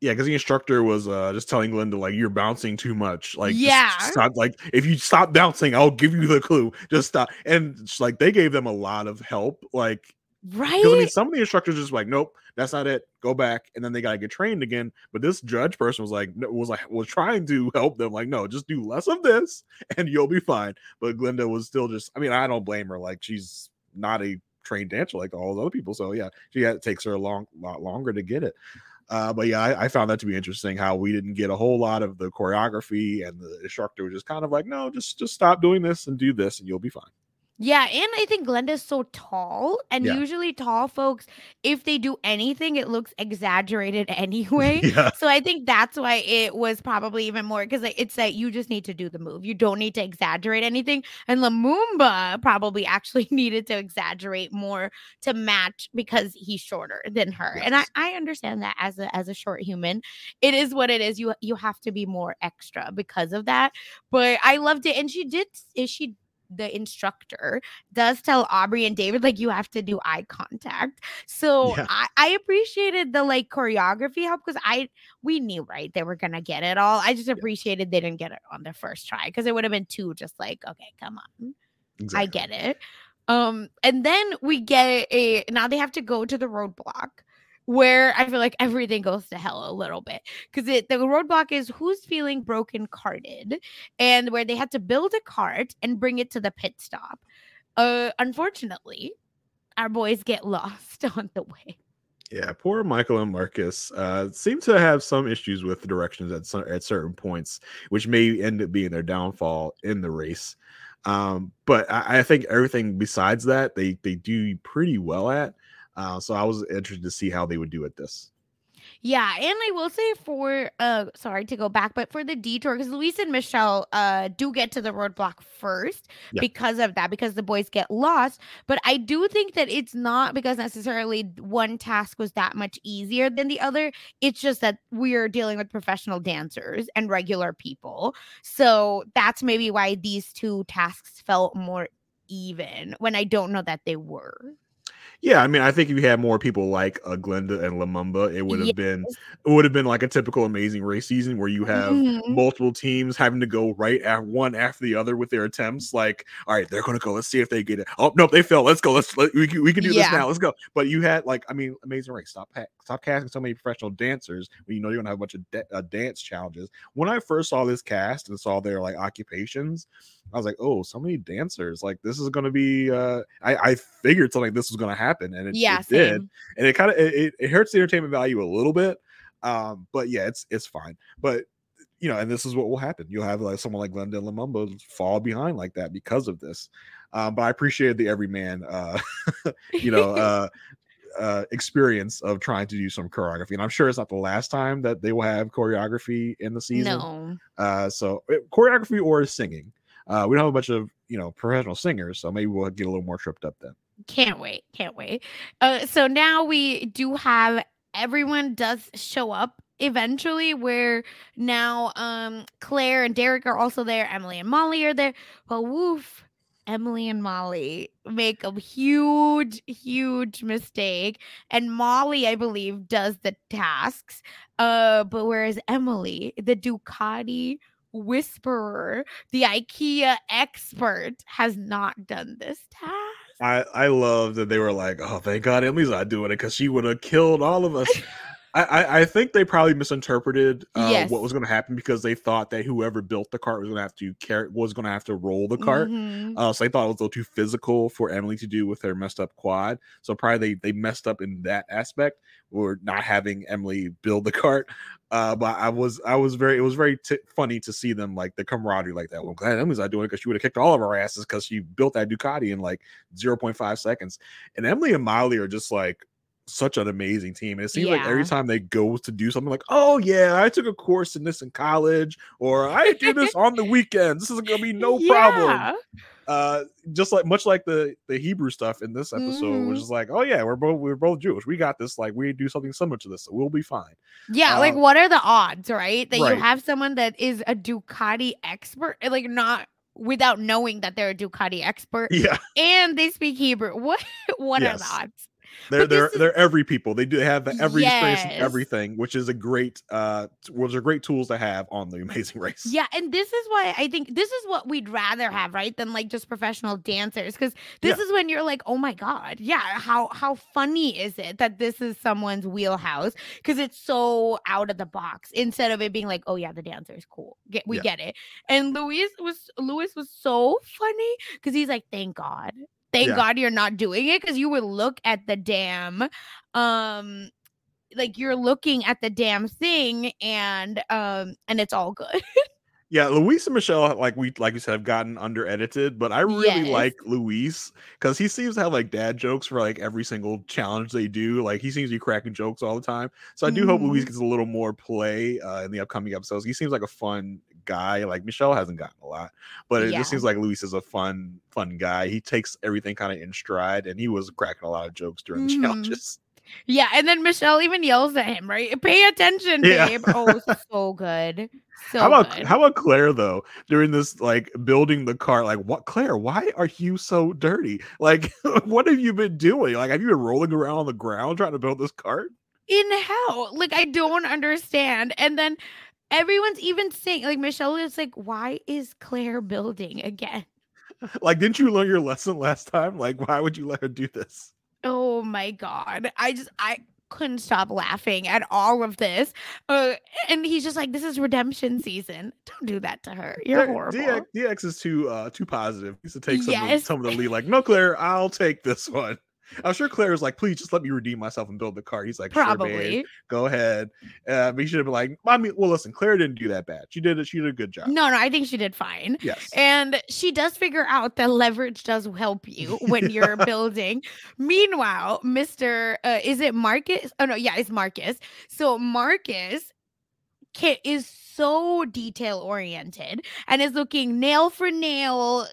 Yeah, because the instructor was just telling Glinda, like, you're bouncing too much. Like, just stop. Like, if you stop bouncing, I'll give you the clue. Just stop. And it's like they gave them a lot of help. Like, right? I mean, some of the instructors just like, nope, that's not it. Go back, and then they gotta get trained again. But this judge person was trying to help them. Like, no, just do less of this, and you'll be fine. But Glinda was still just. I mean, I don't blame her. Like, she's not a trained dancer like all the other people, so it takes her a lot longer to get it, but I found that to be interesting, how we didn't get a whole lot of the choreography, and the instructor was just kind of like, no, just stop doing this and do this and you'll be fine. And I think Glinda's so tall, and usually tall folks, if they do anything, it looks exaggerated anyway. So I think that's why it was probably even more, because it's like, you just need to do the move. You don't need to exaggerate anything. And Lumumba probably actually needed to exaggerate more to match, because he's shorter than her. Yes. And I understand that as a short human, it is what it is. You have to be more extra because of that. But I loved it, and she did. the instructor does tell Aubrey and David, like, you have to do eye contact. So yeah. I appreciated the like choreography help because we knew, right, they were gonna get it all. I just appreciated they didn't get it on their first try because it would have been too just like, okay, come on. Exactly. I get it. And then we get now they have to go to the roadblock, where I feel like everything goes to hell a little bit because the roadblock is who's feeling broken carted, and where they had to build a cart and bring it to the pit stop. Unfortunately, our boys get lost on the way. Yeah, poor Michael and Marcus seem to have some issues with the directions at certain points, which may end up being their downfall in the race. But I think everything besides that, they do pretty well at. So I was interested to see how they would do at this. Yeah, and I will say sorry to go back, but for the detour, because Luis and Michelle do get to the roadblock first because of that, because the boys get lost. But I do think that it's not because necessarily one task was that much easier than the other. It's just that we're dealing with professional dancers and regular people. So that's maybe why these two tasks felt more even when I don't know that they were. Yeah, I mean, I think if you had more people like Glinda and Lumumba, it would have been like a typical Amazing Race season where you have multiple teams having to go right at one after the other with their attempts. Like, all right, they're going to go. Let's see if they get it. Oh no, they fell. Let's go. We can do this now. Let's go. But you had Amazing Race. Stop casting so many professional dancers when you know you're going to have a bunch of dance challenges. When I first saw this cast and saw their like occupations, I was like, oh, so many dancers. Like this is going to be. I figured something like this was going to happen, and it did, and it kind of it hurts the entertainment value a little bit, but yeah, it's fine. But you know, and this is what will happen. You'll have like someone like Glinda and Lumumba fall behind like that because of this. But I appreciated the everyman, experience of trying to do some choreography, and I'm sure it's not the last time that they will have choreography in the season. No. So choreography or singing. We don't have a bunch of professional singers, so maybe we'll get a little more tripped up then. Can't wait. So now we do have everyone does show up eventually, where now Claire and Derek are also there. Emily and Molly are there. But woof, Emily and Molly make a huge, huge mistake. And Molly, I believe, does the tasks. But whereas Emily, the Ducati whisperer, the IKEA expert, has not done this task. I love that they were like, oh, thank God Emily's not doing it because she would have killed all of us. I think they probably misinterpreted what was going to happen because they thought that whoever built the cart was going to have to roll the cart. Mm-hmm. So they thought it was a little too physical for Emily to do with her messed up quad. So probably they messed up in that aspect, or not having Emily build the cart. But it was very funny to see them like the camaraderie like that. Well, glad Emily's not doing it because she would have kicked all of our asses because she built that Ducati in like 0.5 seconds. And Emily and Molly are just like such an amazing team, and it seems like every time they go to do something, like, oh yeah, I took a course in this in college, or I do this on the weekend, this is gonna be no problem. Just like much like the Hebrew stuff in this episode, which is like, oh yeah, we're both Jewish, we got this, like we do something similar to this, so we'll be fine. Like what are the odds, right, that you have someone that is a Ducati expert, like not without knowing that they're a Ducati expert, and they speak Hebrew. What are the odds? They're every people. They do have every experience in everything, which is a great which are great tools to have on the Amazing Race. Yeah, and this is why I think this is what we'd rather have, right, than like just professional dancers, because this is when you're like, oh my God, how funny is it that this is someone's wheelhouse, because it's so out of the box instead of it being like, oh yeah, the dancer is cool. Get it. And Luis was so funny because he's like, thank God. Thank God you're not doing it, because you would look at the damn, you're looking at the damn thing, and it's all good. Yeah, Luis and Michelle, like you said, have gotten under edited, but I really like Luis because he seems to have like dad jokes for like every single challenge they do. Like he seems to be cracking jokes all the time. So I do hope Luis gets a little more play in the upcoming episodes. He seems like a fun guy. Like Michelle hasn't gotten a lot, but it just seems like Luis is a fun guy. He takes everything kind of in stride, and he was cracking a lot of jokes during the challenges. Yeah, and then Michelle even yells at him, right? Pay attention, babe. Oh, so good. So how about Claire though? During this, like, building the car, like, what, Claire? Why are you so dirty? Like, what have you been doing? Like, have you been rolling around on the ground trying to build this cart? In hell, like, I don't understand. And then everyone's even saying, like, Michelle is like, why is Claire building again? Like, didn't you learn your lesson last time? Like, why would you let her do this? Oh my God! I couldn't stop laughing at all of this. And he's just like, this is redemption season. Don't do that to her. You're horrible. DX is too positive. He used to take some of the lead. Like, no, Claire, I'll take this one. I'm sure Claire was like, please just let me redeem myself and build the car. He's like, probably. Sure, babe. Go ahead. But he should have been like, I mean, well, listen, Claire didn't do that bad. She did it. She did a good job. No, I think she did fine. Yes. And she does figure out that leverage does help you when you're building. Meanwhile, it's Marcus. So Marcus is so detail oriented and is looking nail for nail,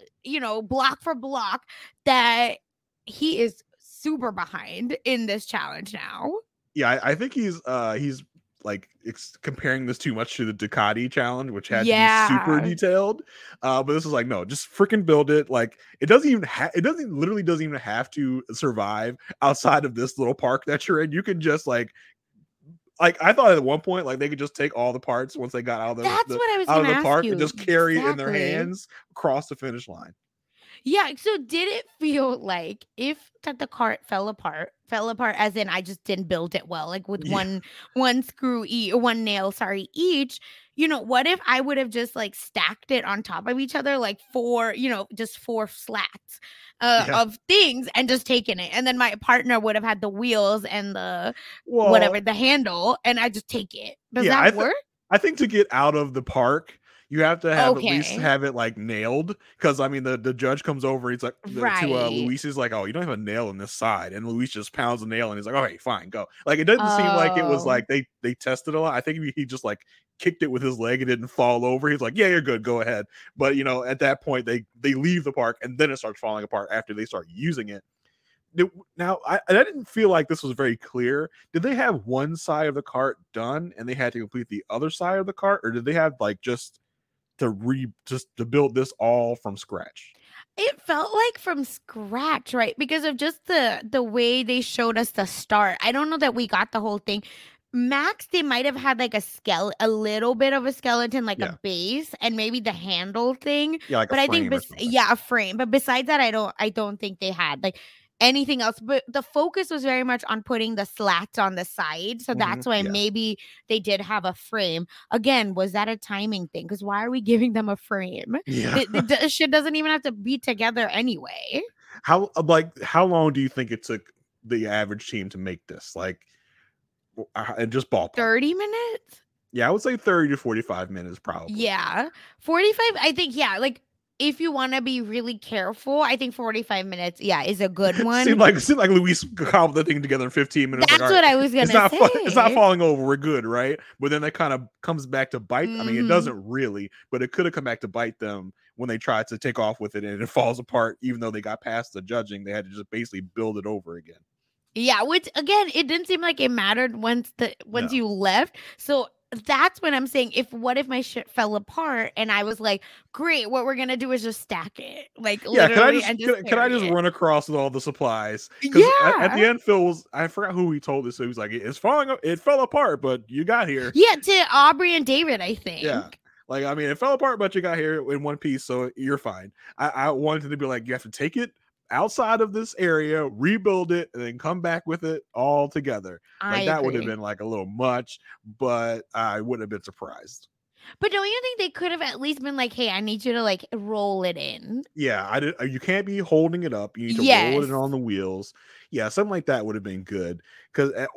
block for block, that he is super behind in this challenge now. Yeah, I think he's like comparing this too much to the Ducati challenge, which had to be super detailed. But this is like, no, just freaking build it. Like, it literally doesn't even have to survive outside of this little park that you're in. You can just like I thought at one point, like, they could just take all the parts once they got out of the park and just carry it in their hands across the finish line. Yeah, so did it feel like the cart fell apart as in I just didn't build it well, like with one nail each, what if I would have just like stacked it on top of each other, like four slats of things and just taken it, and then my partner would have had the wheels and the handle, and I just take it. Does that work? I think to get out of the park, you have to have at least have it like nailed, because I mean the judge comes over, he's like to Luis, is like, oh, you don't have a nail in this side, and Luis just pounds a nail and he's like, all right, fine, go. Like, it doesn't seem like it was like they tested a lot. I think he just like kicked it with his leg, it didn't fall over. He's like, yeah, you're good, go ahead. But at that point they leave the park and then it starts falling apart after they start using it. Now, I didn't feel like this was very clear. Did they have one side of the cart done and they had to complete the other side of the cart, or did they have like just to build this all from scratch? It felt like from scratch, right? Because of just the way they showed us the start. I don't know that we got the whole thing. Max, they might have had like a little bit of a skeleton, like a base, and maybe the handle thing. Yeah, like a frame. But besides that, I don't think they had like anything else. But the focus was very much on putting the slats on the side, so that's why maybe they did have a frame. Again, was that a timing thing? Because why are we giving them a frame? The shit doesn't even have to be together anyway. How long do you think it took the average team to make this? Like, and just ballpark, 30 minutes? Yeah, I would say 30 to 45 minutes probably. Yeah, 45, I think. Yeah, like, if you want to be really careful, I think 45 minutes, is a good one. Seemed like Luis cobbled the thing together in 15 minutes. That's like, what I was going to say. It's not falling over. We're good, right? But then that kind of comes back to bite. Mm-hmm. I mean, it doesn't really, but it could have come back to bite them when they tried to take off with it and it falls apart. Even though they got past the judging, they had to just basically build it over again. Yeah, which, again, it didn't seem like it mattered once you left. So that's when I'm saying, what if my shit fell apart and I was like, great, what we're gonna do is just stack it, like, literally. Can I just run across with all the supplies? Yeah. At the end, Phil was, I forgot who he told this, so he was like, it fell apart, but you got here. Yeah, to Aubrey and David, I think. Yeah, like, I mean, it fell apart, but you got here in one piece, so you're fine. I wanted to be like, you have to take it outside of this area, rebuild it, and then come back with it all together. Like, that would have been like a little much, but I wouldn't have been surprised. But don't you think they could have at least been like, hey, I need you to like roll it in? Yeah, you can't be holding it up. You need to roll it on the wheels. Yeah, something like that would have been good.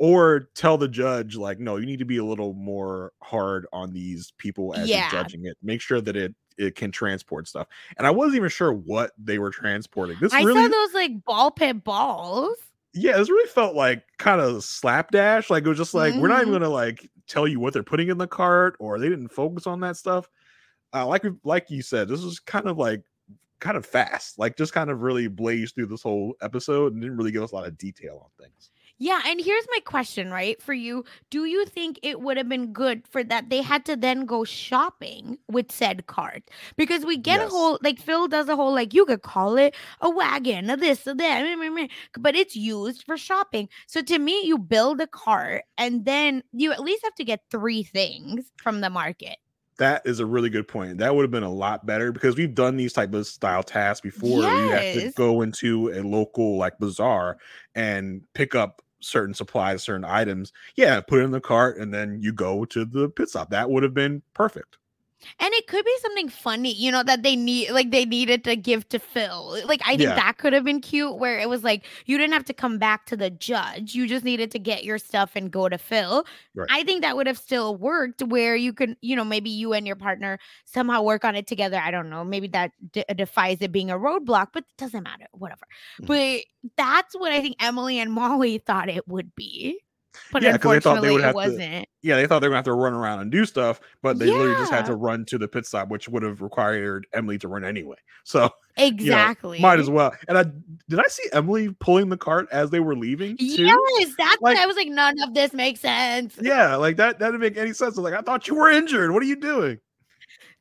Or tell the judge, like, no, you need to be a little more hard on these people as you're judging it. Make sure that it can transport stuff. And I wasn't even sure what they were transporting. I saw those like ball pit balls. Yeah, this really felt like kind of slapdash. Like, it was just like, we're not even going to like tell you what they're putting in the cart, or they didn't focus on that stuff. Like you said, this was kind of fast, like just kind of really blazed through this whole episode and didn't really give us a lot of detail on things. Yeah, and here's my question, right, for you. Do you think it would have been good for that they had to then go shopping with said cart? Because we get a whole, like Phil does a whole, like you could call it a wagon, a this, a that, but it's used for shopping. So to me, you build a cart and then you at least have to get 3 things from the market. That is a really good point. That would have been a lot better because we've done these type of style tasks before. Yes. You have to go into a local like bazaar and pick up certain supplies, certain items. Yeah, put it in the cart and then you go to the pit stop. That would have been perfect. And it could be something funny, you know, that they need, like they needed to give to Phil. Like, I think that could have been cute where it was like, you didn't have to come back to the judge. You just needed to get your stuff and go to Phil. Right. I think that would have still worked where you could, you know, maybe you and your partner somehow work on it together. I don't know. Maybe that defies it being a roadblock, but it doesn't matter. Whatever. Mm-hmm. But that's what I think Emily and Molly thought it would be. But unfortunately, they thought they would have they thought they were going to have to run around and do stuff, but they literally just had to run to the pit stop, which would have required Emily to run anyway. So exactly, you know, might as well. And I see Emily pulling the cart as they were leaving too? Yes, that's like, I was like, none of this makes sense. Yeah, like that didn't make any sense. I was like, I thought you were injured. What are you doing?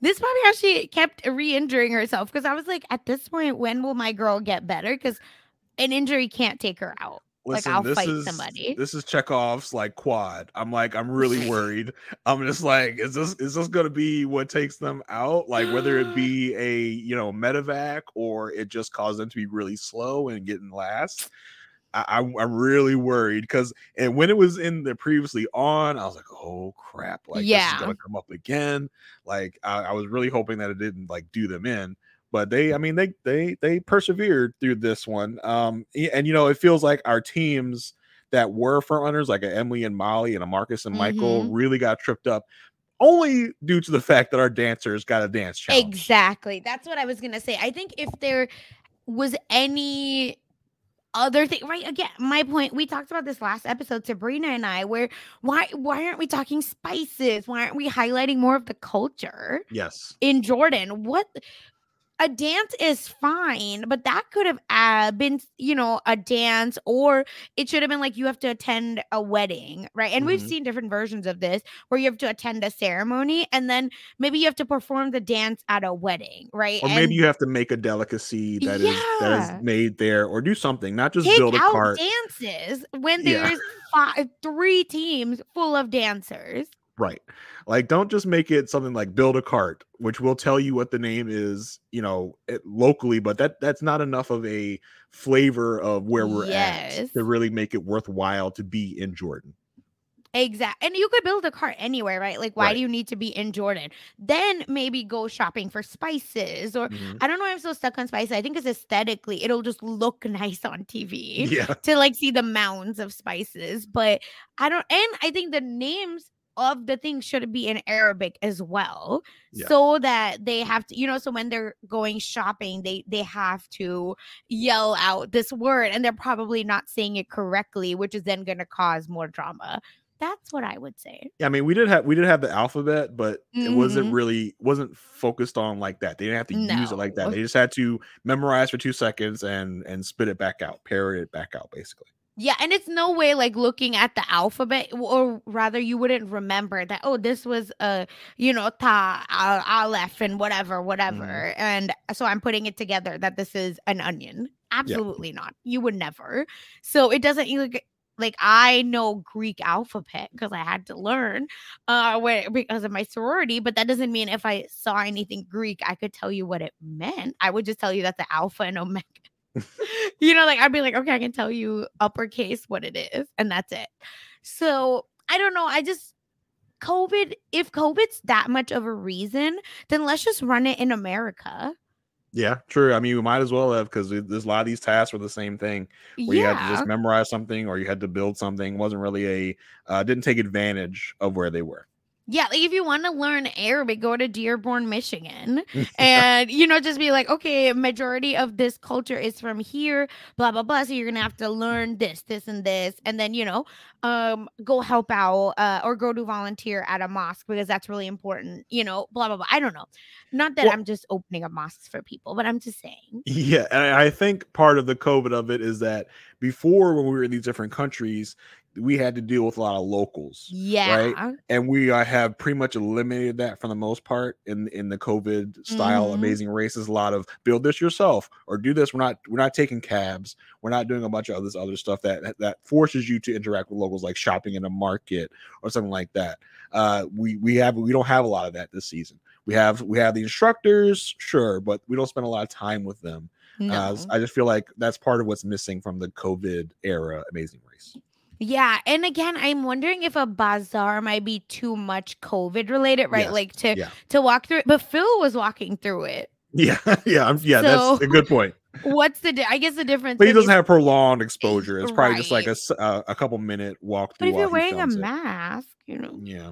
This probably how she kept re-injuring herself, because I was like, at this point, when will my girl get better? Because an injury can't take her out. Listen, like I'll fight somebody. This is Chekhov's like quad. I'm like, I'm really worried. I'm just like, is this gonna be what takes them out? Like whether it be a, you know, medevac or it just caused them to be really slow and getting last. I'm really worried because and when it was in the previously on, I was like, oh crap, like this is gonna come up again. Like I was really hoping that it didn't like do them in. But they persevered through this one. And, you know, it feels like our teams that were frontrunners, like a Emily and Molly and a Marcus and Michael, really got tripped up only due to the fact that our dancers got a dance challenge. Exactly. That's what I was going to say. I think if there was any other thing, right? Again, my point, we talked about this last episode, Sabrina and I, where why aren't we talking spices? Why aren't we highlighting more of the culture? Yes. In Jordan, what... A dance is fine, but that could have been, you know, a dance, or it should have been like you have to attend a wedding, right? And we've seen different versions of this where you have to attend a ceremony and then maybe you have to perform the dance at a wedding, right? Or maybe you have to make a delicacy that is made there or do something, not just build a cart. Dances when there's 3 teams full of dancers. Right. Like, don't just make it something like build a cart, which will tell you what the name is, you know, locally, but that's not enough of a flavor of where we're at to really make it worthwhile to be in Jordan. Exactly. And you could build a cart anywhere, right? Like, why do you need to be in Jordan? Then maybe go shopping for spices or I don't know why I'm so stuck on spices. I think it's aesthetically, it'll just look nice on TV to like see the mounds of spices. But I think the names of the thing should be in Arabic as well, so that they have to, you know, so when they're going shopping, they have to yell out this word, and they're probably not saying it correctly, which is then going to cause more drama. That's what I would say. Yeah, I mean, we did have the alphabet, but it wasn't focused on like that. They didn't have to use it like that. They just had to memorize for 2 seconds and spit it back out, parrot it back out, basically. Yeah, and it's no way like looking at the alphabet, or rather you wouldn't remember that, oh, this was ta, aleph, and whatever. And so I'm putting it together that this is an onion. Absolutely not. You would never. So it doesn't like I know Greek alphabet because I had to learn because of my sorority, but that doesn't mean if I saw anything Greek, I could tell you what it meant. I would just tell you that the alpha and omega. You know, like I'd be like, okay, I can tell you uppercase what it is, and that's it. So I don't know. I just if COVID's that much of a reason, then let's just run it in America. Yeah, true. I mean, we might as well have, because there's a lot of these tasks were the same thing where you had to just memorize something or you had to build something. Wasn't really didn't take advantage of where they were. Yeah, like if you want to learn Arabic, go to Dearborn, Michigan, and you know, just be like, okay, majority of this culture is from here, blah blah blah. So you're gonna have to learn this, this, and this, and then you know, go help out or go to volunteer at a mosque because that's really important. You know, blah blah blah. I don't know. Not that I'm just opening up mosques for people, but I'm just saying. Yeah, and I think part of the COVID of it is that before when we were in these different countries, we had to deal with a lot of locals. Yeah. Right? And we have pretty much eliminated that for the most part in the COVID style Amazing Races. A lot of build this yourself or do this. We're not taking cabs. We're not doing a bunch of this other stuff that forces you to interact with locals, like shopping in a market or something like that. We don't have a lot of that this season. We have the instructors, sure, but we don't spend a lot of time with them. No. I just feel like that's part of what's missing from the COVID era Amazing Race. Yeah, and again, I'm wondering if a bazaar might be too much COVID related, right? Yes. Like to walk through it, but Phil was walking through it. Yeah. So, that's a good point. What's the difference? But he doesn't have prolonged exposure. It's probably just like a couple minute walk through. But if you're wearing a mask, you know. Yeah.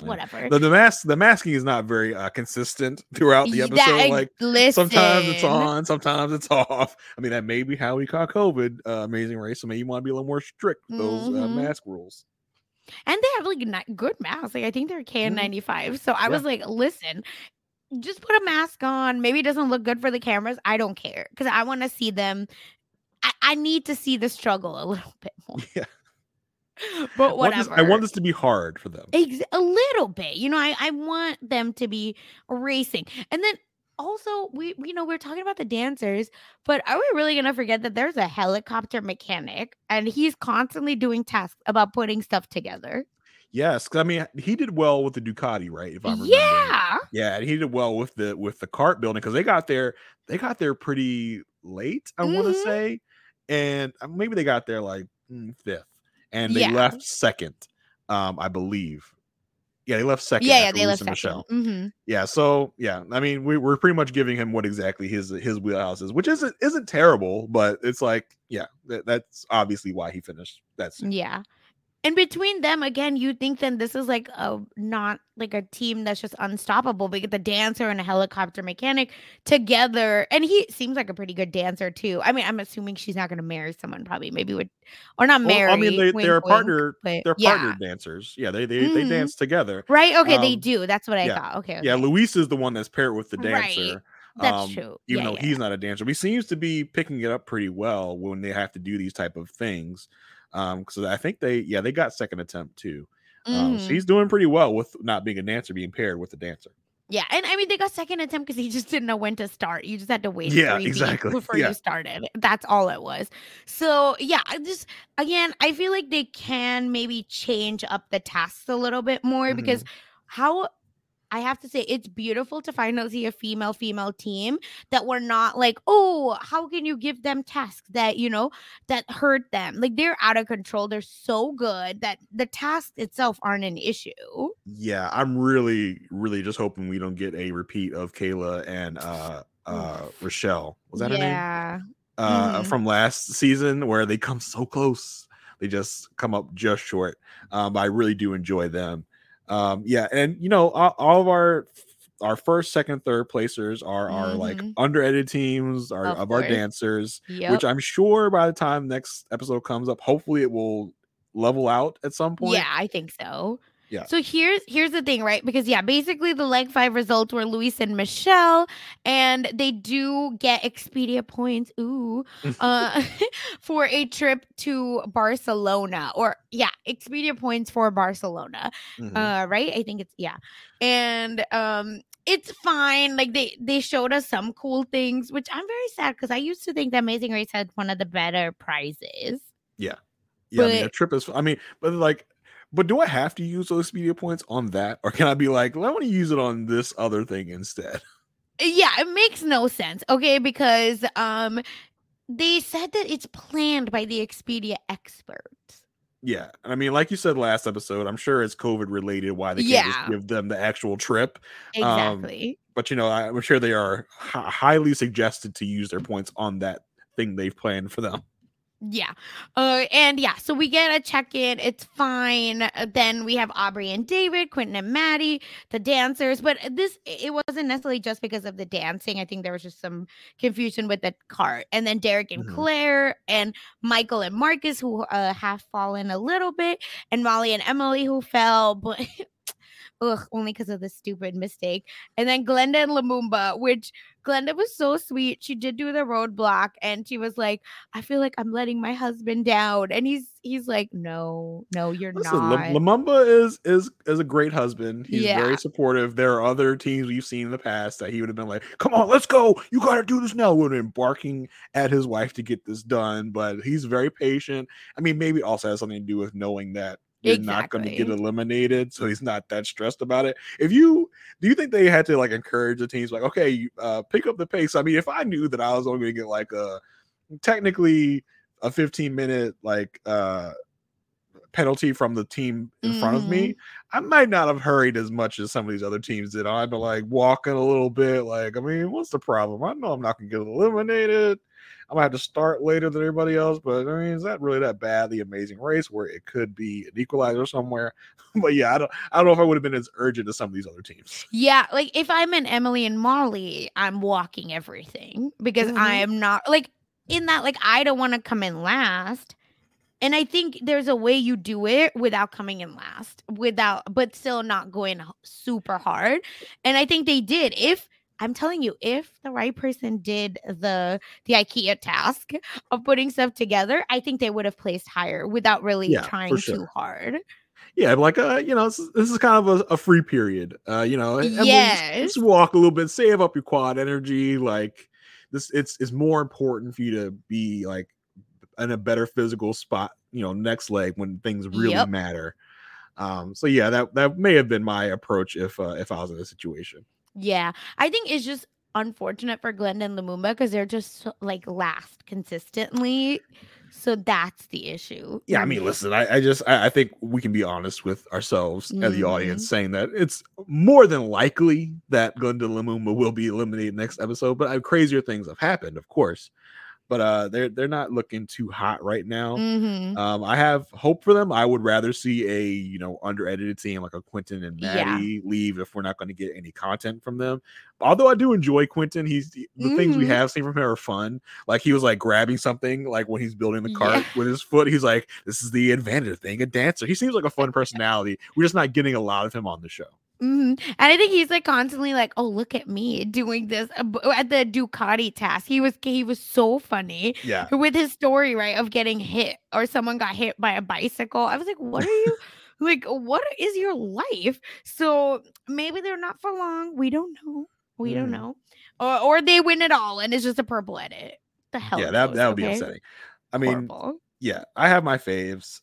Whatever. The masking is not very consistent throughout the episode. Sometimes it's on, sometimes it's off. I mean, that may be how we caught COVID, Amazing Race. So maybe you want to be a little more strict with those mask rules. And they have like good masks. Like I think they're KN95. So I was like, listen, just put a mask on. Maybe it doesn't look good for the cameras. I don't care because I want to see them. I need to see the struggle a little bit more. Yeah. But whatever. I want this to be hard for them. A little bit. You know, I want them to be racing. And then also, we're talking about the dancers, but are we really going to forget that there's a helicopter mechanic and he's constantly doing tasks about putting stuff together? Yes, because I mean, he did well with the Ducati, right? If I remember. Yeah, and he did well with the cart building because they got there pretty late, I want to say. And maybe they got there like fifth. And they left second, I believe. Yeah, they left second. Yeah, they left second. Michelle. Mm-hmm. Yeah, so yeah, I mean, we're pretty much giving him what exactly his wheelhouse is, which isn't terrible, but it's like, yeah, that's obviously why he finished that soon. Yeah, and between them again, you think then this is like a not like a team that's just unstoppable, but you get the dancer and a helicopter mechanic together, and he seems like a pretty good dancer too. I mean, I'm assuming she's not going to marry someone, probably maybe would or not marry. Well, I mean, they're partner dancers. Yeah, they dance together, right? Okay, they do. That's what I thought. Okay. Yeah, Luis is the one that's paired with the dancer. Right. That's true. Even though he's not a dancer, but he seems to be picking it up pretty well when they have to do these type of things. So I think they got second attempt too. So he's doing pretty well with not being a dancer, being paired with a dancer. Yeah, and I mean they got second attempt because he just didn't know when to start. You just had to wait. Yeah, exactly. Before you started, that's all it was. So yeah, I feel like they can maybe change up the tasks a little bit more because I have to say it's beautiful to finally see a female team that we're not like, oh, how can you give them tasks that, you know, that hurt them? Like they're out of control. They're so good that the tasks itself aren't an issue. Yeah. I'm really, really just hoping we don't get a repeat of Kayla and Rochelle. Was that her name? Yeah. From last season where they come so close. They just come up just short. But I really do enjoy them. And you know, all of our first, second, third placers are our like underrated teams of our dancers, which I'm sure by the time next episode comes up, hopefully it will level out at some point. Yeah, I think so. Yeah. So here's the thing, right? Because basically the leg 5 results were Luis and Michelle, and they do get Expedia points. Ooh, for a trip to Barcelona, or Expedia points for Barcelona. Right? I think it's and it's fine. Like they showed us some cool things, which I'm very sad because I used to think the Amazing Race had one of the better prizes. Yeah, yeah. But, I mean, a trip is. I mean, but like. But do I have to use those Expedia points on that? Or can I be like, well, I want to use it on this other thing instead? Yeah, it makes no sense. Okay, because they said that it's planned by the Expedia experts. Yeah. I mean, like you said last episode, I'm sure it's COVID related why they can't just give them the actual trip. Exactly. But, you know, I'm sure they are highly suggested to use their points on that thing they've planned for them. Yeah. And yeah, so we get a check-in. It's fine. Then we have Aubrey and David, Quinton and Maddie, the dancers. But it wasn't necessarily just because of the dancing. I think there was just some confusion with the cart. And then Derek and Claire and Michael and Marcus, who have fallen a little bit. And Molly and Emily, who fell. But only because of the stupid mistake. And then Glinda and Lumumba, which Glinda was so sweet. She did do the roadblock, and she was like, I feel like I'm letting my husband down. And he's like, no, you're not. Lumumba is a great husband. He's very supportive. There are other teams we've seen in the past that he would have been like, come on, let's go. You got to do this now. Would have been barking at his wife to get this done, but he's very patient. I mean, maybe it also has something to do with knowing that you're not going to get eliminated, so he's not that stressed about it. Do you think they had to like encourage the teams, like, okay, pick up the pace? I mean, if I knew that I was only going to get like a 15-minute like penalty from the team in front of me, I might not have hurried as much as some of these other teams did. I'd be like walking a little bit. Like, I mean, what's the problem? I know I'm not going to get eliminated. I'm going to have to start later than everybody else, but I mean, is that really that bad? The Amazing Race, where it could be an equalizer somewhere. But yeah, I don't know if I would have been as urgent as some of these other teams. Yeah, like if I'm an Emily and Molly, I'm walking everything because I am not like in that. Like I don't want to come in last, and I think there's a way you do it without coming in last, but still not going super hard. And I think they did. I'm telling you, if the right person did the IKEA task of putting stuff together, I think they would have placed higher without really trying too hard. Yeah, like, this is kind of a free period. Just walk a little bit, save up your quad energy. Like this, it's more important for you to be like in a better physical spot, next leg when things really matter. So yeah, that may have been my approach if I was in this situation. Yeah, I think it's just unfortunate for Glinda and Lumumba because they're just like last consistently. So that's the issue. Yeah, I mean, listen, I think we can be honest with ourselves as the audience, saying that it's more than likely that Glinda and Lumumba will be eliminated next episode. But crazier things have happened, of course. But they're not looking too hot right now. I have hope for them. I would rather see a under-edited team like a Quinton and Maddie leave if we're not going to get any content from them. Although I do enjoy Quinton, the things we have seen from him are fun. Like he was like grabbing something like when he's building the cart with his foot. He's like, this is the advantage of being a dancer. He seems like a fun personality. We're just not getting a lot of him on the show. And I think he's like constantly like, oh, look at me doing this at the Ducati task. He was so funny with his story, right, of getting hit or someone got hit by a bicycle. I was like, what are you like? What is your life? So maybe they're not for long. We don't know. We don't know. Or they win it all and it's just a purple edit. The hell? Yeah, that would be upsetting. I mean, horrible. Yeah, I have my faves.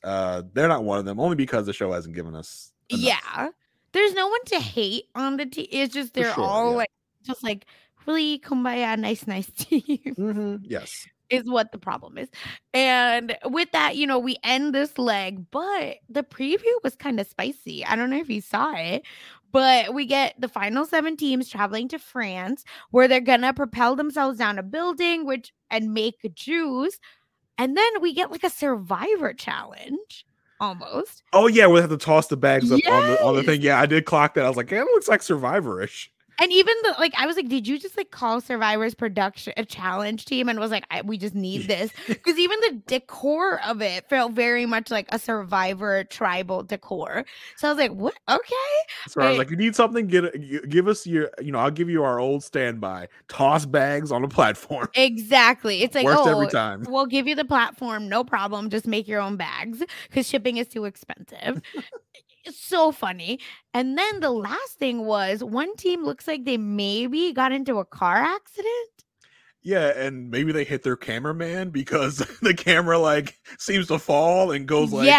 They're not one of them only because the show hasn't given us enough. Yeah. There's no one to hate on the team. It's just they're like really kumbaya, nice team. Yes, is what the problem is. And with that, we end this leg, but the preview was kind of spicy. I don't know if you saw it, but we get the final 7 teams traveling to France, where they're gonna propel themselves down a building, and make juice, and then we get like a survivor challenge. Almost. Oh yeah, we'll have to toss the bags up on the thing. Yeah, I did clock that. I was like, it looks like Survivor-ish. And even I was like, did you just like call Survivor's production a challenge team? And was like, we just need this because even the decor of it felt very much like a Survivor tribal decor. So I was like, what? Okay. So I was like, you need something? Give us your, I'll give you our old standby. Toss bags on a platform. Exactly. It's like, worst every time. We'll give you the platform, no problem. Just make your own bags because shipping is too expensive. So funny. And then the last thing was one team looks like they maybe got into a car accident. Yeah, and maybe they hit their cameraman because the camera like seems to fall and goes like,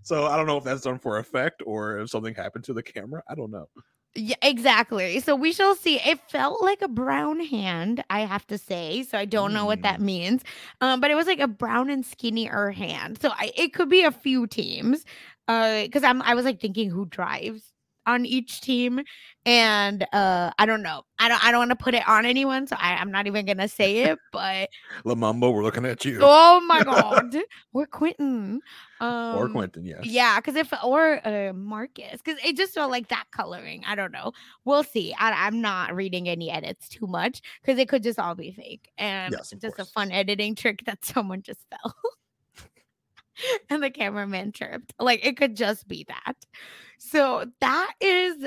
so I don't know if that's done for effect or if something happened to the camera. I don't know. Yeah, exactly. So we shall see. It felt like a brown hand, I have to say. So I don't know what that means. But it was like a brown and skinnier hand. So it could be a few teams. Because I was like thinking who drives on each team, and I don't know. I don't want to put it on anyone, so I'm not even gonna say it. But Lumumba, we're looking at you. Oh my god, or Quinton, or Quinton, yes, yeah, because if or Marcus, because it just felt like that coloring. I don't know. We'll see. I'm not reading any edits too much because it could just all be fake and yes, just course. A fun editing trick that someone just fell. And the cameraman tripped. Like, it could just be that. So that is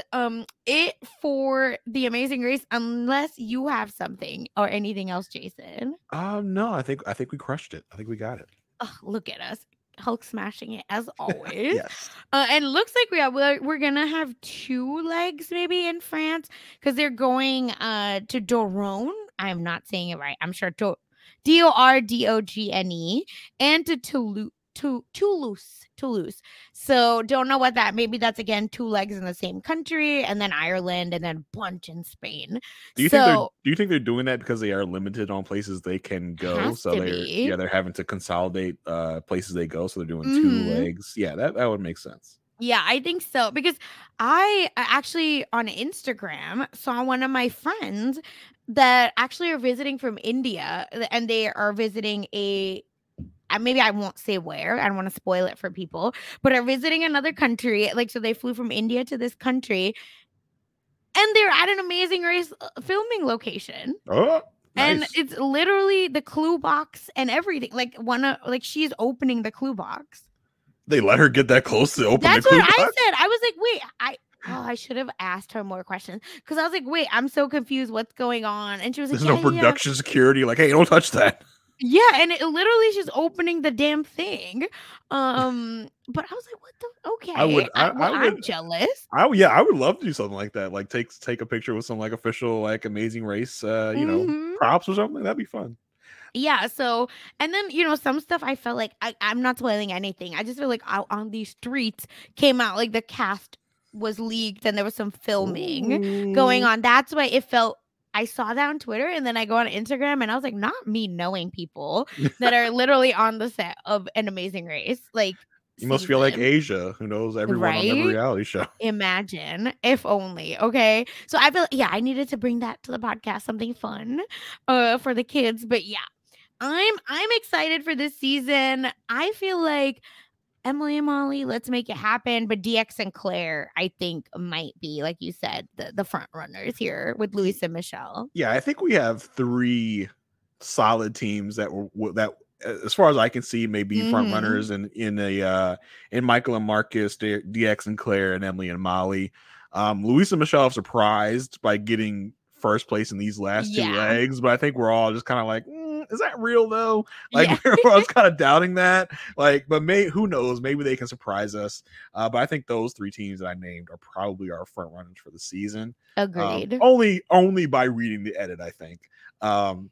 it for The Amazing Race, unless you have something or anything else, Jason. No, I think we crushed it. I think we got it. Oh, look at us. Hulk smashing it as always. Yes. And looks like we're gonna have two legs maybe in France because they're going to Doron. I'm not saying it right. I'm sure Dordogne and to Toulouse. Toulouse. So don't know what that. Maybe that's again two legs in the same country, and then Ireland, and then bunch in Spain. Do you think they're doing that because they are limited on places they can go? So they're having to consolidate places they go. So they're doing two legs. Yeah, that would make sense. Yeah, I think so, because I actually on Instagram saw one of my friends that actually are visiting from India, and they are visiting maybe I won't say where. I don't want to spoil it for people, but are visiting another country. Like, so they flew from India to this country, and they're at an Amazing Race filming location. Oh, nice. And it's literally the clue box and everything. Like she's opening the clue box. They let her get that close to open. That's the clue box? That's what I said. I was like, wait, I should have asked her more questions, because I was like, wait, I'm so confused. What's going on? And she was like, there's no production security. Like, hey, don't touch that. Yeah, and it literally she's opening the damn thing. But I was like, what the? Okay, I'm jealous. I would love to do something like that. Like take a picture with some like official like Amazing Race, you know, props or something. That'd be fun. Yeah. So, and then some stuff I felt like I'm not spoiling anything. I just feel like out on these streets came out like the cast was leaked, and there was some filming going on. That's why it felt. I saw that on Twitter, and then I go on Instagram, and I was like, not me knowing people that are literally on the set of an Amazing Race. Like, you must feel like Asia, who knows everyone right? on every reality show. Imagine, if only. Okay, so I feel, I needed to bring that to the podcast, something fun, for the kids. But yeah, I'm excited for this season. I feel like. Emily and Molly, let's make it happen. But DX and Claire, I think, might be, like you said, the front runners here with Luis and Michelle. Yeah, I think we have three solid teams that, as far as I can see, may be front runners. And in Michael and Marcus, DX and Claire, and Emily and Molly. Luis and Michelle have surprised by getting first place in these last two legs, but I think we're all just kind of like. Is that real though? Like I was kind of doubting that. Like, but who knows? Maybe they can surprise us. But I think those three teams that I named are probably our front runners for the season. Agreed. Only by reading the edit, I think. So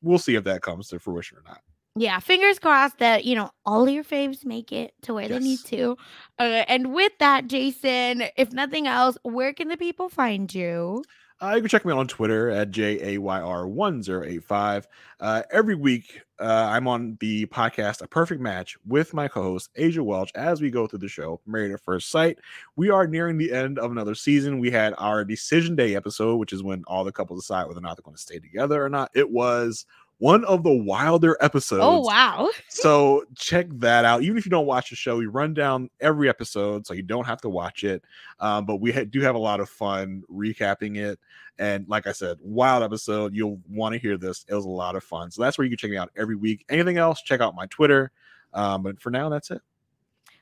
we'll see if that comes to fruition or not. Yeah, fingers crossed that all your faves make it to where they need to. And with that, Jason, if nothing else, where can the people find you? You can check me out on Twitter at JAYR1085. Every week, I'm on the podcast A Perfect Match with my co-host, Asia Welch, as we go through the show, Married at First Sight. We are nearing the end of another season. We had our Decision Day episode, which is when all the couples decide whether or not they're going to stay together or not. It was one of the wilder episodes. Oh, wow. So check that out. Even if you don't watch the show, we run down every episode, so you don't have to watch it. But we do have a lot of fun recapping it. And like I said, wild episode. You'll want to hear this. It was a lot of fun. So that's where you can check me out every week. Anything else, check out my Twitter. But for now, that's it.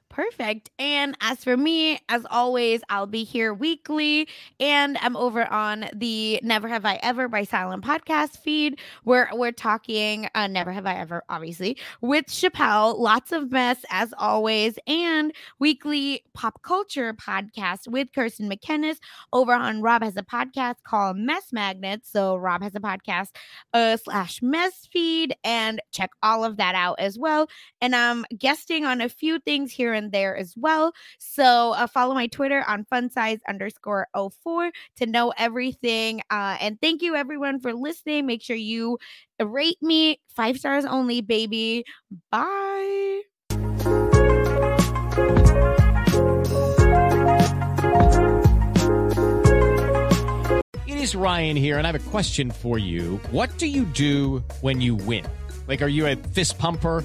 Perfect. And as for me, as always, I'll be here weekly, and I'm over on the Never Have I Ever by Silent Podcast feed, where we're talking Never Have I Ever, obviously, with Chappelle. Lots of mess, as always, and weekly pop culture podcast with Kirsten McKennis over on Rob Has a Podcast called Mess Magnets. So Rob Has a Podcast / Mess feed, and check all of that out as well. And I'm guesting on a few things here and there as well, so follow my Twitter on funsize_04 to know everything, and thank you everyone for listening. Make sure you rate me 5 stars only, baby. Bye. is Ryan here, and I have a question for you. What do you do when you win? Like, are you a fist pumper?